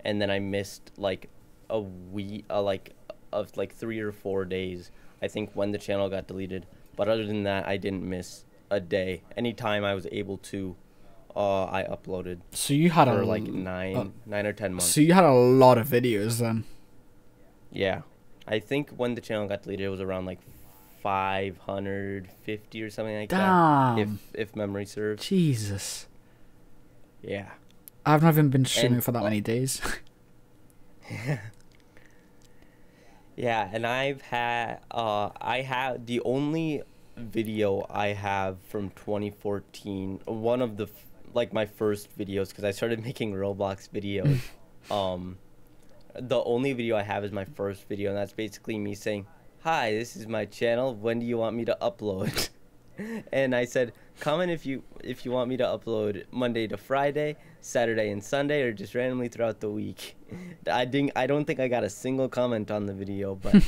and then I missed like a week, like 3 or 4 days, I think, when the channel got deleted. But other than that, I didn't miss a day. Anytime I was able to, I uploaded. So you had for like 9 or 10 months. So you had a lot of videos then. Yeah, I think when the channel got deleted, it was around like 550 or something like that, if memory serves. Jesus. Yeah. I've not even been streaming for that many days. Yeah, and I've had, I have the only video I have from 2014, one of the, like, my first videos, because I started making Roblox videos. The only video I have is my first video, and that's basically me saying, hi, this is my channel, when do you want me to upload? And I said, comment if you want me to upload Monday to Friday, Saturday and Sunday, or just randomly throughout the week. I don't think I got a single comment on the video, but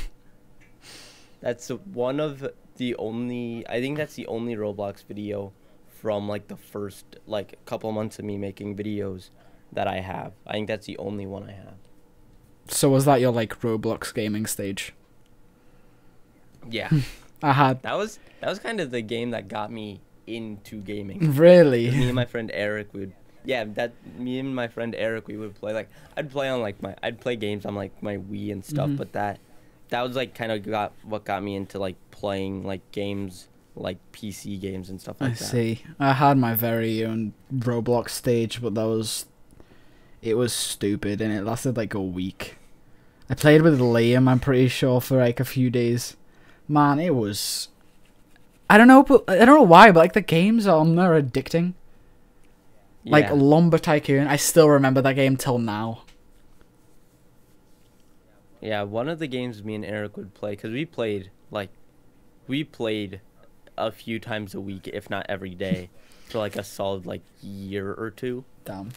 that's one of the only, I think that's the only Roblox video from like the first like couple months of me making videos that I have. I think that's the only one I have. So was that your like Roblox gaming stage? Yeah. Uh-huh. That was kind of the game that got me into gaming. Really? Me and my friend Eric would. Yeah, me and my friend Eric, we would play, like, I'd play games on, like, my Wii and stuff, mm-hmm. but that was, like, kind of what got me into, like, playing, like, games, like, PC games and stuff like that. I see. I had my very own Roblox stage, but it was stupid, and it lasted, like, a week. I played with Liam, I'm pretty sure, for, like, a few days. Man, it was, I don't know why, but, like, the games on there are addicting. Yeah. Like Lumber Tycoon, I still remember that game till now. Yeah, one of the games me and Eric would play, because we played a few times a week, if not every day, for like a solid like year or two. Damn.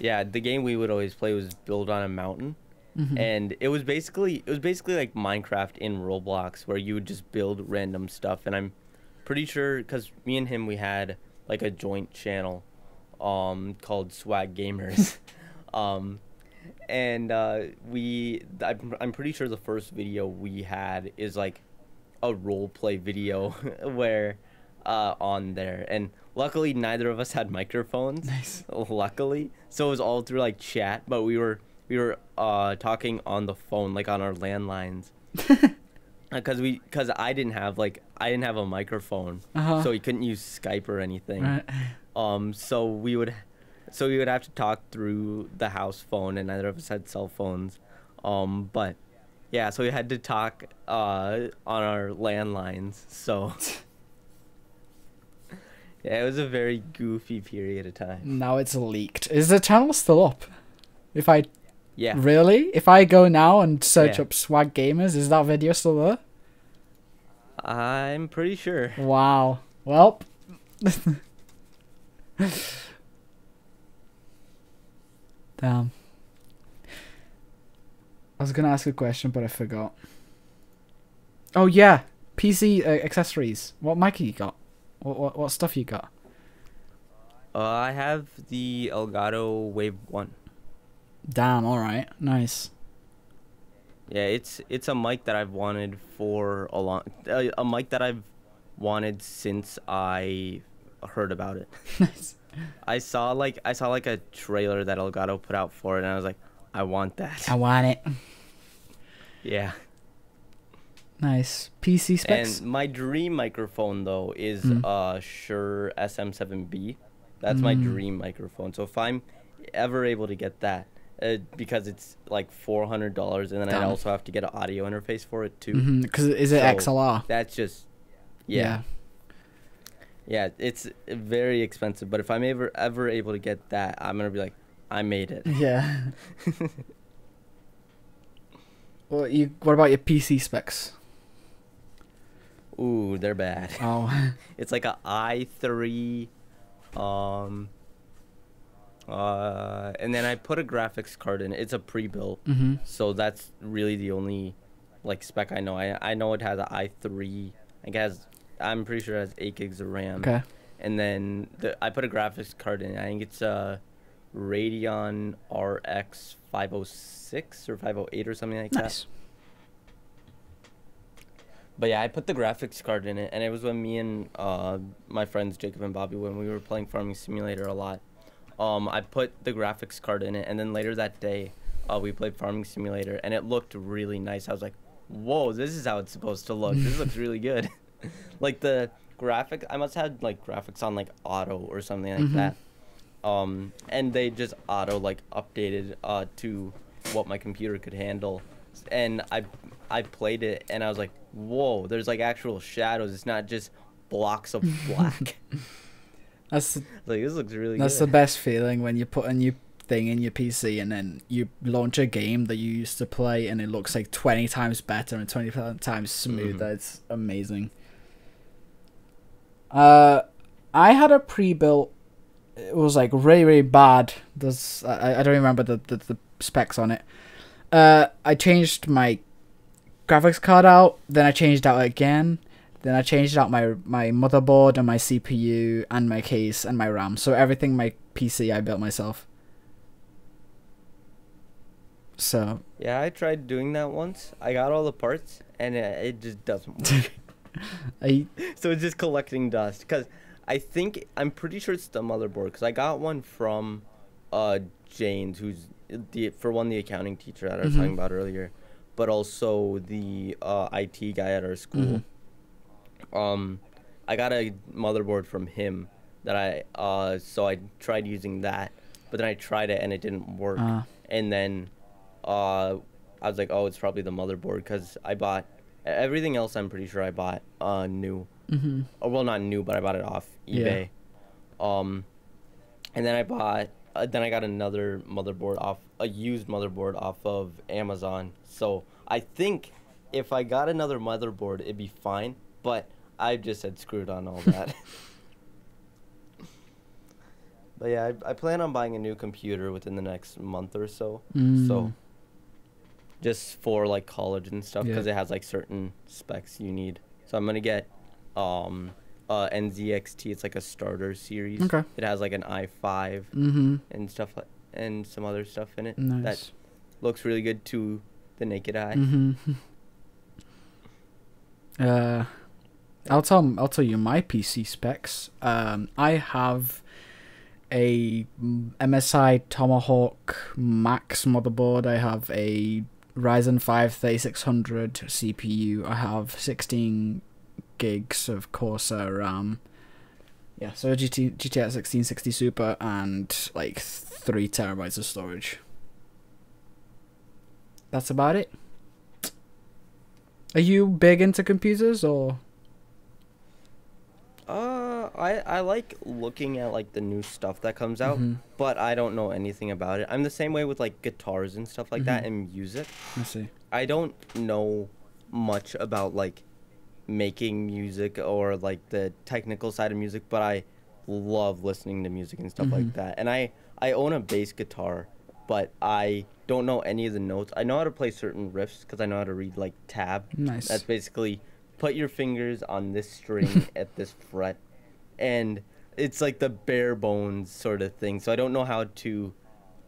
Yeah, the game we would always play was Build on a Mountain, mm-hmm. and it was basically like Minecraft in Roblox, where you would just build random stuff, and I'm pretty sure, because me and him, we had like a joint channel called Swag Gamers. I'm pretty sure the first video we had is like a role play video where on there, and luckily neither of us had microphones. Nice. Luckily, so it was all through like chat, but we were talking on the phone, like on our landlines. Because I didn't have a microphone, uh-huh. so we couldn't use Skype or anything. Right. So we would have to talk through the house phone, and neither of us had cell phones. But yeah, so we had to talk on our landlines. So yeah, it was a very goofy period of time. Now it's leaked. Is the channel still up? If I. Yeah. Really? If I go now and search up Swag Gamers, is that video still there? I'm pretty sure. Wow. Well. Damn. I was going to ask a question, but I forgot. Oh, yeah. PC accessories. What mic have you got? What stuff you got? I have the Elgato Wave 1. Damn, alright. Nice. Yeah, it's a mic that I've wanted for a long... a mic that I've wanted since I heard about it. Nice. I saw, like, a trailer that Elgato put out for it, and I was like, I want that. I want it. Yeah. Nice. PC specs? And my dream microphone, though, is Shure SM7B. That's my dream microphone. So if I'm ever able to get that... because it's like $400, and then I also have to get an audio interface for it too. Because is it XLR? That's just, yeah, it's very expensive. But if I'm ever able to get that, I'm gonna be like, I made it. Yeah. Well, what about your PC specs? Ooh, they're bad. Oh. It's like a i3. And then I put a graphics card in. It's a pre-built, so that's really the only like spec I know. I know it has an i3. I guess I'm pretty sure it has 8 gigs of RAM. Okay. And then I put a graphics card in. I think it's a Radeon RX 506 or 508 or something like that. But yeah, I put the graphics card in it, and it was when me and my friends Jacob and Bobby, when we were playing Farming Simulator a lot. I put the graphics card in it, and then later that day, we played Farming Simulator, and it looked really nice. I was like, whoa, this is how it's supposed to look. This looks really good. Like, the graphics, I must have, like, graphics on, like, auto or something like that. And they just auto, like, updated to what my computer could handle. And I played it, and I was like, whoa, there's, like, actual shadows. It's not just blocks of black. That's like, this looks really good. That's the best feeling, when you put a new thing in your PC and then you launch a game that you used to play and it looks like 20 times better and 20 times smoother. It's amazing. I had a pre-built. It was like really, really bad. There's I don't remember the specs on it. I changed my graphics card out, then I changed out again. Then I changed out my motherboard and my CPU and my case and my RAM. So everything my PC I built myself. So yeah, I tried doing that once. I got all the parts and it just doesn't work. So it's just collecting dust, because I'm pretty sure it's the motherboard, because I got one from Jane's, who's the accounting teacher that I was talking about earlier, but also the IT guy at our school. I got a motherboard from him that I tried using that, but then I tried it and it didn't work. And then I was like, oh, it's probably the motherboard, because I bought everything else. I'm pretty sure I bought new. Or, well, not new, but I bought it off eBay. And then I bought I got another motherboard off, a used motherboard off of Amazon. So I think if I got another motherboard, it'd be fine. But I just said screwed on all that. But yeah, I plan on buying a new computer within the next month or so. So just for like college and stuff, because it has like certain specs you need. So I'm gonna get NZXT. It's like a starter series. It has like an i5 and stuff, and some other stuff in it that looks really good to the naked eye. I'll tell you my PC specs. I have a MSI Tomahawk Max motherboard. I have a Ryzen 5 3600 CPU. I have 16 gigs of Corsair RAM. Yeah, so GTX 1660 Super and like 3 terabytes of storage. That's about it. Are you big into computers, or? I like looking at like the new stuff that comes out, but I don't know anything about it. I'm the same way with like guitars and stuff like that, and music. I don't know much about like making music or like the technical side of music, but I love listening to music and stuff like that. And I own a bass guitar, but I don't know any of the notes. I know how to play certain riffs because I know how to read like tab. That's basically put your fingers on this string at this fret, and it's like the bare bones sort of thing. So I don't know how to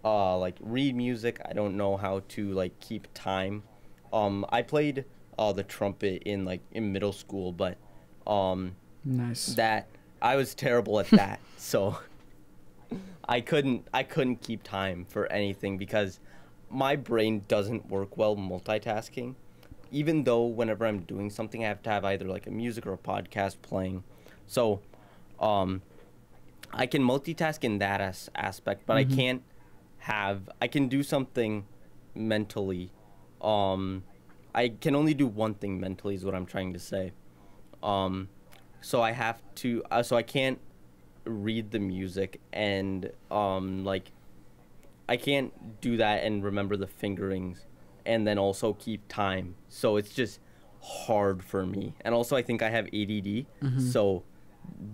like read music. I don't know how to like keep time. I played the trumpet in middle school, but that I was terrible at that. So I couldn't keep time for anything, because my brain doesn't work well multitasking. Even though whenever I'm doing something, I have to have either like a music or a podcast playing. So I can multitask in that aspect, but I can do something mentally. I can only do one thing mentally is what I'm trying to say. So I have to, so I can't read the music, and like I can't do that and remember the fingerings, and then also keep time. So it's just hard for me. And also I think I have ADD. So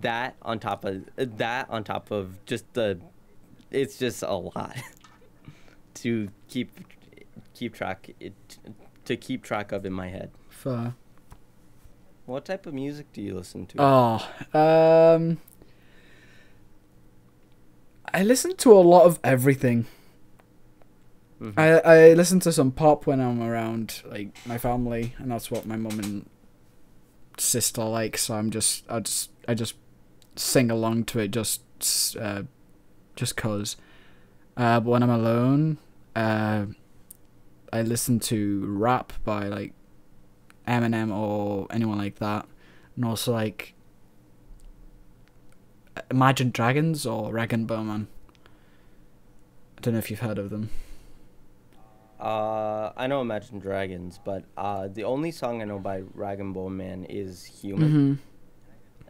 that on top of just the, it's just a lot to keep track of in my head. Fair. What type of music do you listen to? I listen to a lot of everything. I listen to some pop when I'm around like my family, and that's what my mum and sister like. So I just sing along to it just 'cause. But when I'm alone, I listen to rap by like Eminem or anyone like that, and also like Imagine Dragons or Rag'n'Bone Man. I don't know if you've heard of them. I know Imagine Dragons, but the only song I know by Rag'n'Bone Man is Human.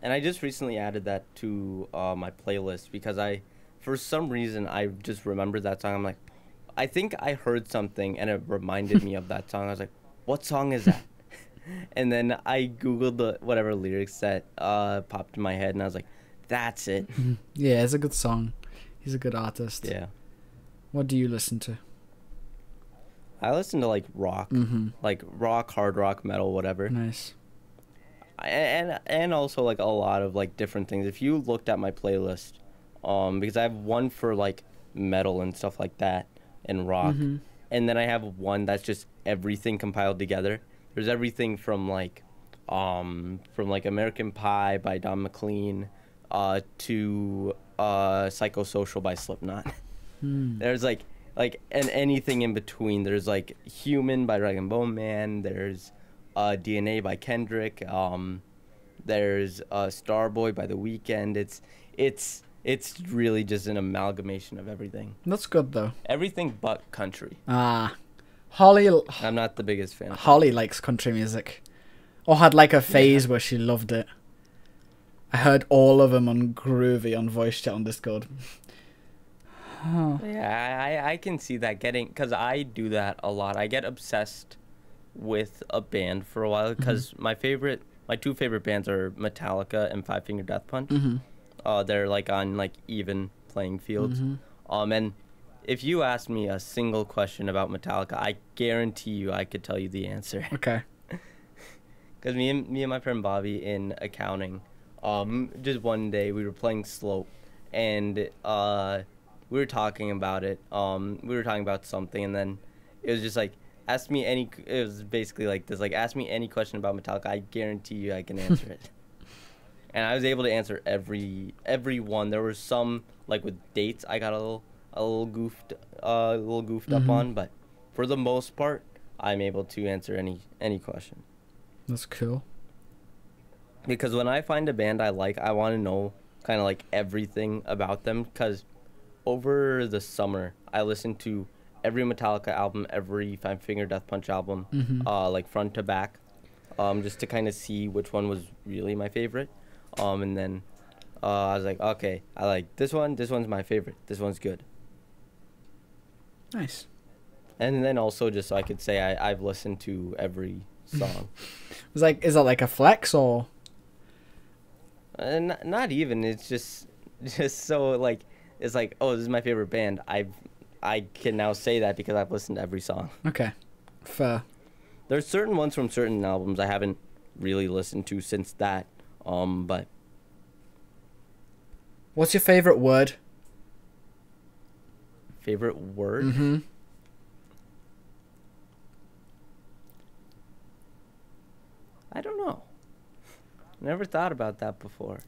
And I just recently added that to my playlist, because for some reason, I just remembered that song. I'm like, I think I heard something and it reminded me of that song. I was like, what song is that? And then I Googled the whatever lyrics that popped in my head, and I was like, that's it. Yeah, it's a good song. He's a good artist. Yeah. What do you listen to? I listen to like rock, hard rock, metal, whatever. And also like a lot of like different things. If you looked at my playlist, because I have one for like metal and stuff like that, and rock, And then I have one that's just everything compiled together. There's everything from like American Pie by Don McLean to Psychosocial by Slipknot. There's like and anything in between. There's like Human by Rag'n'Bone Man. There's DNA by Kendrick. There's Starboy by The Weeknd. It's really just an amalgamation of everything. That's good though. Everything but country. Ah, Holly. I'm not the biggest fan. Holly likes country music, or had like a phase where she loved it. I heard all of them on Groovy on voice chat on Discord. Yeah, I can see that getting, because I do that a lot. I get obsessed with a band for a while because my two favorite bands are Metallica and Five Finger Death Punch. They're like on like even playing fields. And if you asked me a single question about Metallica, I guarantee you I could tell you the answer. Okay. Because me and my friend Bobby in accounting, just one day we were playing Slope, and we were talking about it. We were talking about something, and then it was just like, ask me any. It was basically like this, like, ask me any question about Metallica. I guarantee you I can answer it. And I was able to answer every one. There were some like with dates I got a little goofed up on, but for the most part, I'm able to answer any question. That's cool. Because when I find a band I like, I want to know kind of like everything about them. Because over the summer, I listened to every Metallica album, every Five Finger Death Punch album, like front to back, just to kind of see which one was really my favorite. And then I was like, okay, I like this one. This one's my favorite. This one's good. Nice. And then also just so I could say I've listened to every song. It's like, is that like a flex or? Not even. It's just so like, it's like, oh, this is my favorite band. I can now say that because I've listened to every song. Okay, fair. There's certain ones from certain albums I haven't really listened to since that. But what's your favorite word? Favorite word? I don't know. Never thought about that before.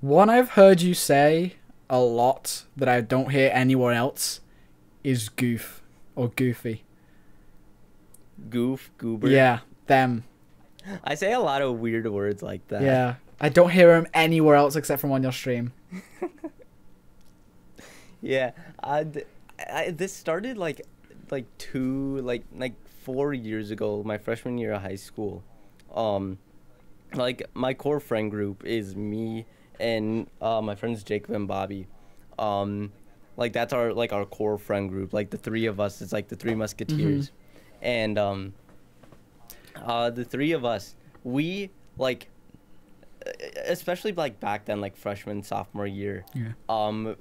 One I've heard you say a lot that I don't hear anywhere else is goof or goofy. Goof, goober. Yeah, them. I say a lot of weird words like that. Yeah. I don't hear them anywhere else except from on your stream. Yeah, this started like 4 years ago, my freshman year of high school. Like my core friend group is me and my friends Jacob and Bobby. Like that's our core friend group. Like the three of us, it's like the Three Musketeers, and the three of us, we like. Especially like back then, like freshman, sophomore year,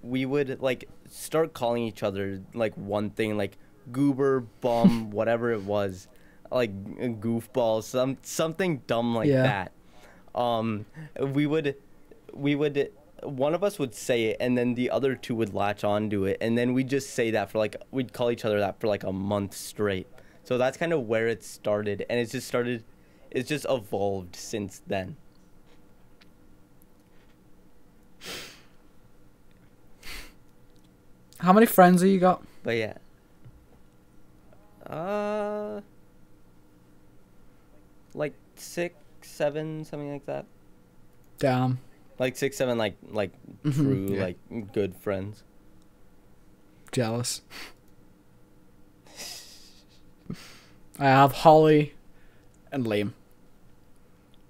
we would like start calling each other like one thing, like goober, bum, whatever it was, like goofball, something dumb like that. We would one of us would say it, and then the other two would latch onto it, and then we'd just say that for like, we'd call each other that for like a month straight. So that's kind of where it started, and it's just evolved since then. How many friends have you got? But yeah. Like 6, 7, something like that. Damn. Like 6, 7, like true, like good friends. Jealous. I have Holly and Liam.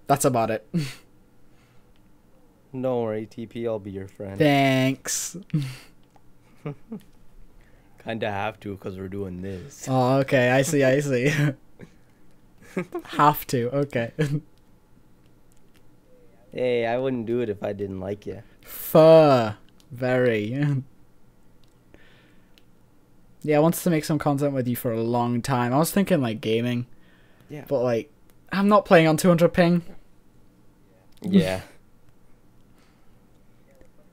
That's about it. Don't worry, TP, I'll be your friend. Thanks. Kinda have to, because we're doing this. Oh, okay. I see. Have to. Okay. Hey, I wouldn't do it if I didn't like you. Fur. Very. Yeah, I wanted to make some content with you for a long time. I was thinking, like, gaming. Yeah. But, like, I'm not playing on 200 ping. Yeah.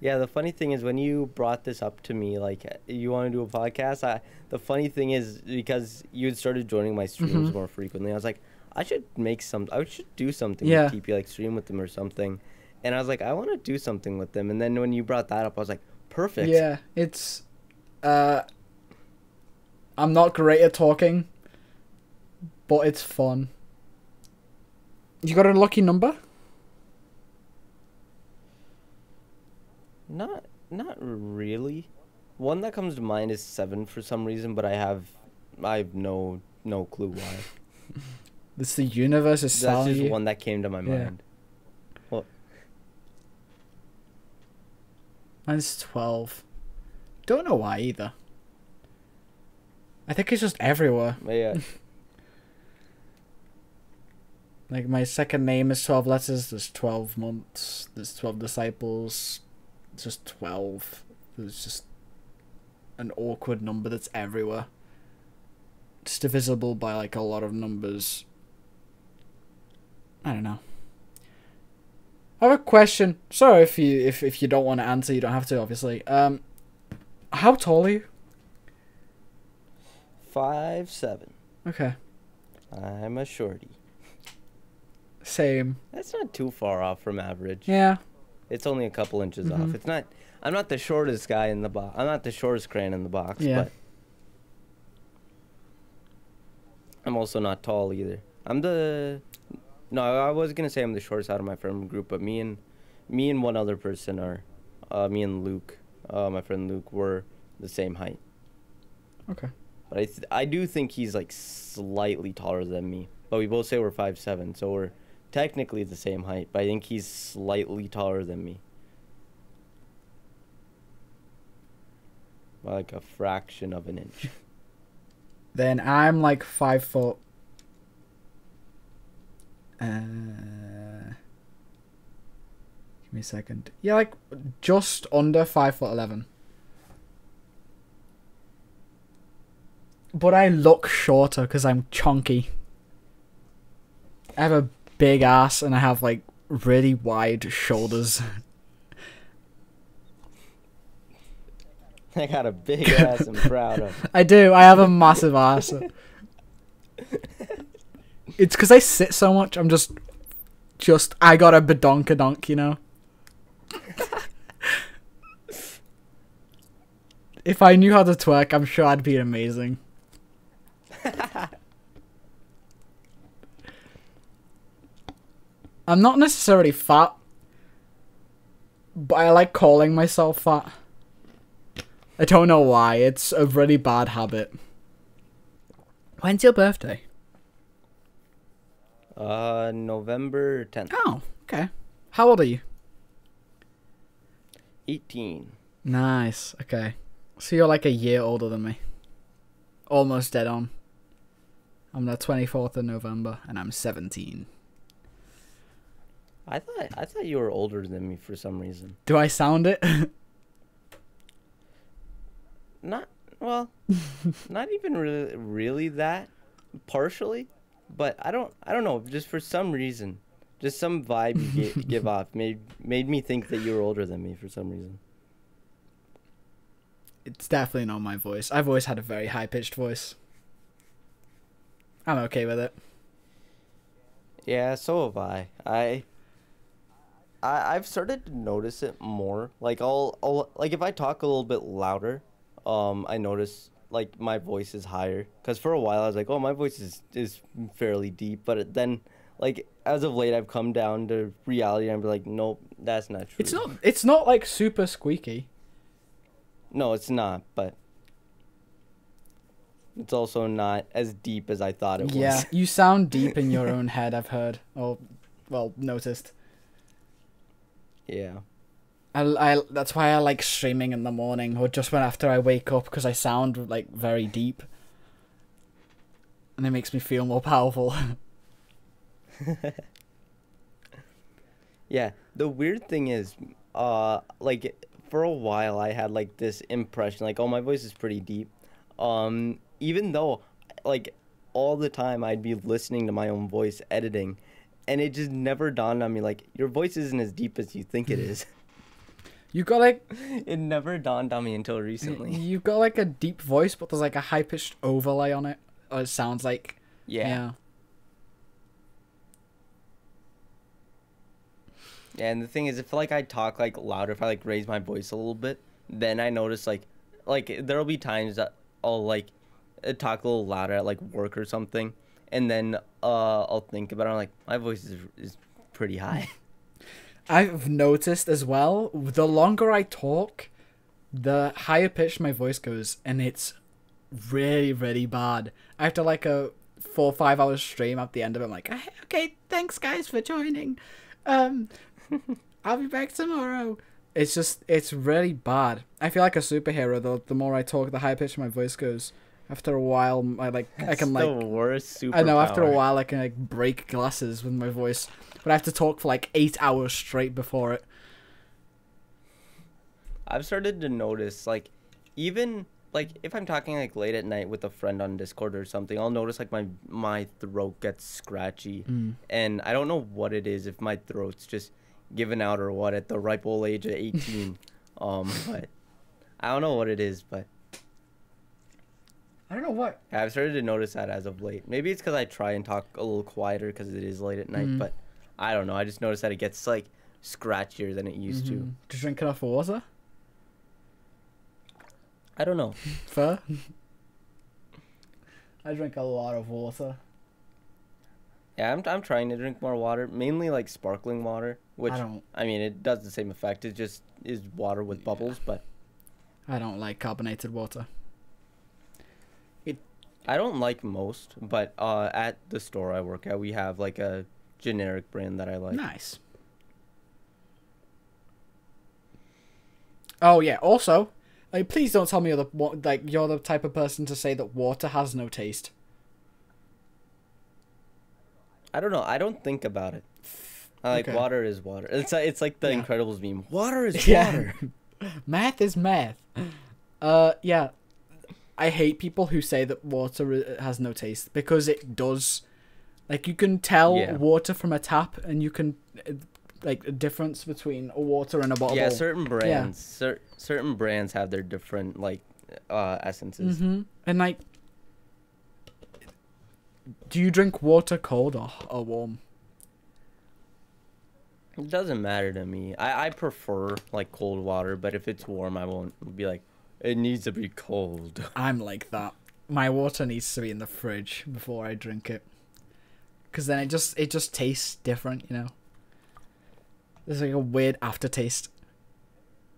Yeah, the funny thing is when you brought this up to me, like, you want to do a podcast, the funny thing is because you had started joining my streams more frequently, I was like, I should make some, I should do something with TP, like stream with them or something. And I was like, I want to do something with them. And then when you brought that up, I was like, perfect. Yeah, it's, I'm not great at talking, but it's fun. You got a lucky number? Not really. One that comes to mind is 7 for some reason, but I have no clue why. It's the universe is selling. That's just one that came to my mind. Well, mine's 12. Don't know why either. I think it's just everywhere. Yeah. Like my second name is 12 letters. There's 12 months. There's 12 disciples. It's just 12. There's just an awkward number that's everywhere. It's divisible by like a lot of numbers. I don't know. I have a question. Sorry if you don't want to answer, you don't have to, obviously. How tall are you? 5'7". Okay. I'm a shorty. Same. That's not too far off from average. Yeah. It's only a couple inches off. It's not. I'm not the shortest guy in the box. I'm not the shortest crane in the box. Yeah. But I'm also not tall either. I'm the. No, I was gonna say I'm the shortest out of my friend group, but me and one other person are, me and Luke, my friend Luke, were the same height. Okay. But I do think he's like slightly taller than me. But we both say we're 5'7", so we're technically the same height, but I think he's slightly taller than me. By like a fraction of an inch. Then I'm like 5 foot. Give me a second. Yeah, like just under 5'11". But I look shorter because I'm chunky. I have a big ass and I have like really wide shoulders. I got a big ass I'm proud of. I do. I have a massive ass. It's because I sit so much. I'm just I got a badonkadonk, you know. If I knew how to twerk, I'm sure I'd be amazing. I'm not necessarily fat, but I like calling myself fat. I don't know why. It's a really bad habit. When's your birthday? November 10th. Oh, okay. How old are you? 18. Nice. Okay. So you're like a year older than me. Almost dead on. I'm the 24th of November and I'm 17. I thought you were older than me for some reason. Do I sound it? Not well. Not even really that. Partially, but I don't know. Just for some reason, just some vibe you give off made me think that you were older than me for some reason. It's definitely not my voice. I've always had a very high pitched voice. I'm okay with it. Yeah, so have I. I've started to notice it more. Like I'll like if I talk a little bit louder, I notice like my voice is higher. Cause for a while I was like, oh, my voice is fairly deep, but then like as of late I've come down to reality and I'm like, nope, that's not true. It's not like super squeaky. No, it's not. But it's also not as deep as I thought it was. Yeah, you sound deep in your own head. I've heard, or well, noticed. Yeah. I that's why I like streaming in the morning or just when after I wake up because I sound like very deep. And it makes me feel more powerful. Yeah, the weird thing is like for a while I had like this impression like, oh, my voice is pretty deep. Even though like all the time I'd be listening to my own voice editing. And it just never dawned on me, like, your voice isn't as deep as you think it is. You got like... It never dawned on me until recently. You've got like a deep voice, but there's like a high-pitched overlay on it. Or it sounds like... Yeah. Yeah, and the thing is, if like I talk like louder, if I like raise my voice a little bit, then I notice like there'll be times that I'll like talk a little louder at like work or something, and then I'll think about it, I'm like, my voice is pretty high. I've noticed as well, the longer I talk, the higher pitched my voice goes, and it's really, really bad. After like a 4 or 5 hour stream, at the end of it, I'm like, okay, thanks guys for joining. I'll be back tomorrow. It's just, it's really bad. I feel like a superhero though. The more I talk, the higher pitch my voice goes. After a while, after a while, I can like break glasses with my voice. But I have to talk for like 8 hours straight before it. I've started to notice, like, even like if I'm talking like late at night with a friend on Discord or something, I'll notice like my throat gets scratchy, and I don't know what it is, if my throat's just given out or what at the ripe old age of 18. But I don't know what it is, but I don't know what. I've started to notice that as of late. Maybe it's because I try and talk a little quieter because it is late at night, but I don't know. I just noticed that it gets like scratchier than it used to. Just drink enough water. I don't know. Fair. I drink a lot of water. Yeah, I'm trying to drink more water, mainly like sparkling water, which I mean, it does the same effect. It just is water with bubbles, but I don't like carbonated water. I don't like most, but at the store I work at, we have like a generic brand that I like. Nice. Oh yeah, also, like, please don't tell me you're the type of person to say that water has no taste. I don't know. I don't think about it. Water is water. It's like the Incredibles meme. Water is water. Math is math. Yeah. I hate people who say that water has no taste, because it does. Like, you can tell water from a tap, and you can... like a difference between a water and a bottle. Yeah, certain brands, certain brands have their different like essences. And like, do you drink water cold or warm? It doesn't matter to me. I prefer like cold water, but if it's warm, I won't be like, it needs to be cold. I'm like that. My water needs to be in the fridge before I drink it, because then it just tastes different, you know. There's like a weird aftertaste.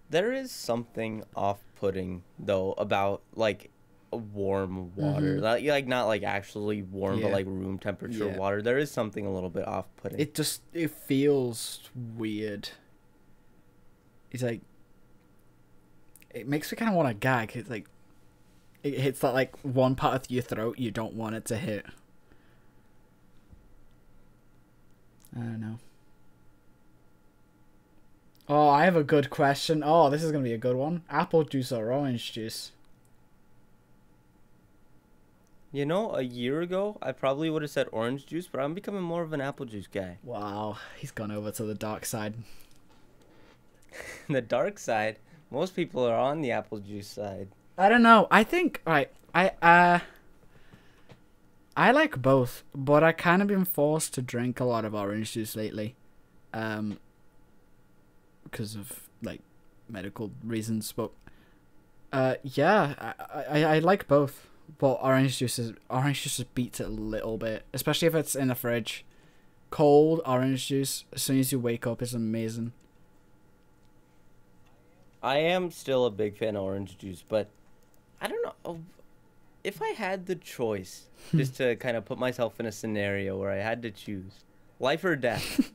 There is something off-putting though about like warm water, like not like actually warm, but like room temperature water. There is something a little bit off-putting. It feels weird. It's like, it makes me kind of want to gag. It's like, it hits that like one part of your throat you don't want it to hit. I don't know. Oh, I have a good question. Oh, this is going to be a good one. Apple juice or orange juice? You know, a year ago, I probably would have said orange juice, but I'm becoming more of an apple juice guy. Wow, he's gone over to the dark side. The dark side? Most people are on the apple juice side. I don't know. I think, right, I like both, but I kind of been forced to drink a lot of orange juice lately. Because of like medical reasons, but yeah, I like both, but orange juice beats it a little bit, especially if it's in the fridge. Cold orange juice as soon as you wake up is amazing. I am still a big fan of orange juice, but I don't know if I had the choice, just to kind of put myself in a scenario where I had to choose life or death.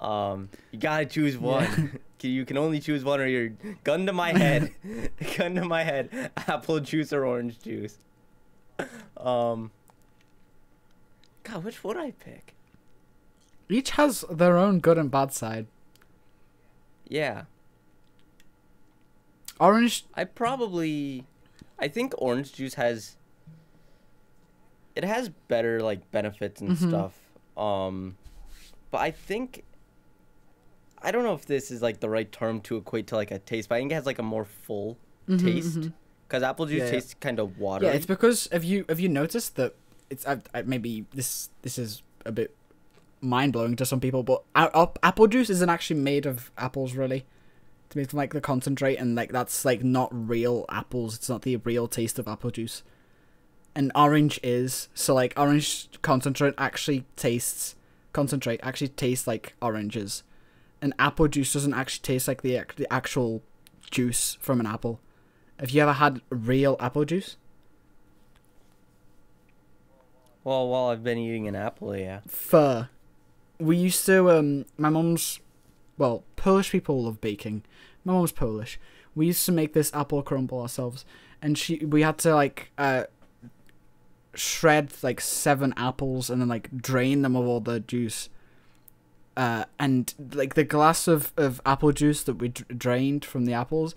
You gotta choose one. Yeah. You can only choose one, or you're gun to my head. Gun to my head. Apple juice or orange juice. God, which would I pick? Each has their own good and bad side. Yeah. Orange. I think orange juice has. It has better like benefits and stuff. But I think. I don't know if this is like the right term to equate to like a taste, but I think it has like a more full taste because apple juice tastes kind of watery. Yeah, it's because have you noticed that it's maybe this is a bit mind blowing to some people, but apple juice isn't actually made of apples really. It's made from like the concentrate, and like that's like not real apples. It's not the real taste of apple juice. And orange is, so like orange concentrate actually tastes like oranges, and apple juice doesn't actually taste like the actual juice from an apple. Have you ever had real apple juice? Well, while I've been eating an apple, yeah. Fur. We used to, my mum's, well, Polish people love baking. My mum's Polish. We used to make this apple crumble ourselves, and we had to like, shred like 7 apples and then like drain them of all the juice, and like the glass of apple juice that we drained from the apples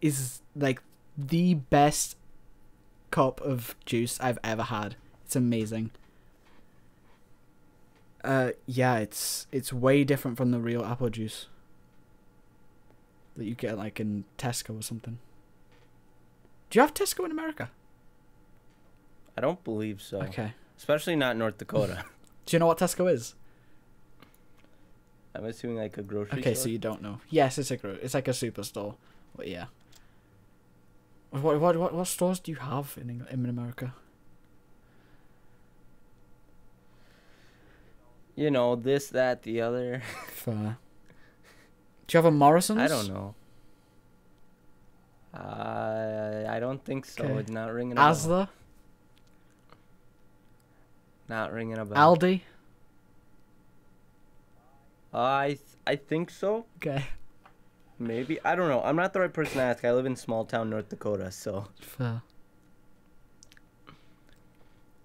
is like the best cup of juice I've ever had. It's amazing. Yeah, it's way different from the real apple juice that you get like in Tesco or something. Do you have Tesco in America? I don't believe so. Okay. Especially not North Dakota. Do you know what Tesco is? I'm assuming like a grocery store. Okay, so you don't know. Yes, it's like a superstore. But yeah. What stores do you have in England, in America? You know, this, that, the other. Fair. Do you have a Morrison's? I don't know. I don't think so. Okay. It's not ringing a bell. Asda? Not ringing a bell. Aldi? I think so. Okay. Maybe. I don't know. I'm not the right person to ask. I live in small town North Dakota, so. Fair.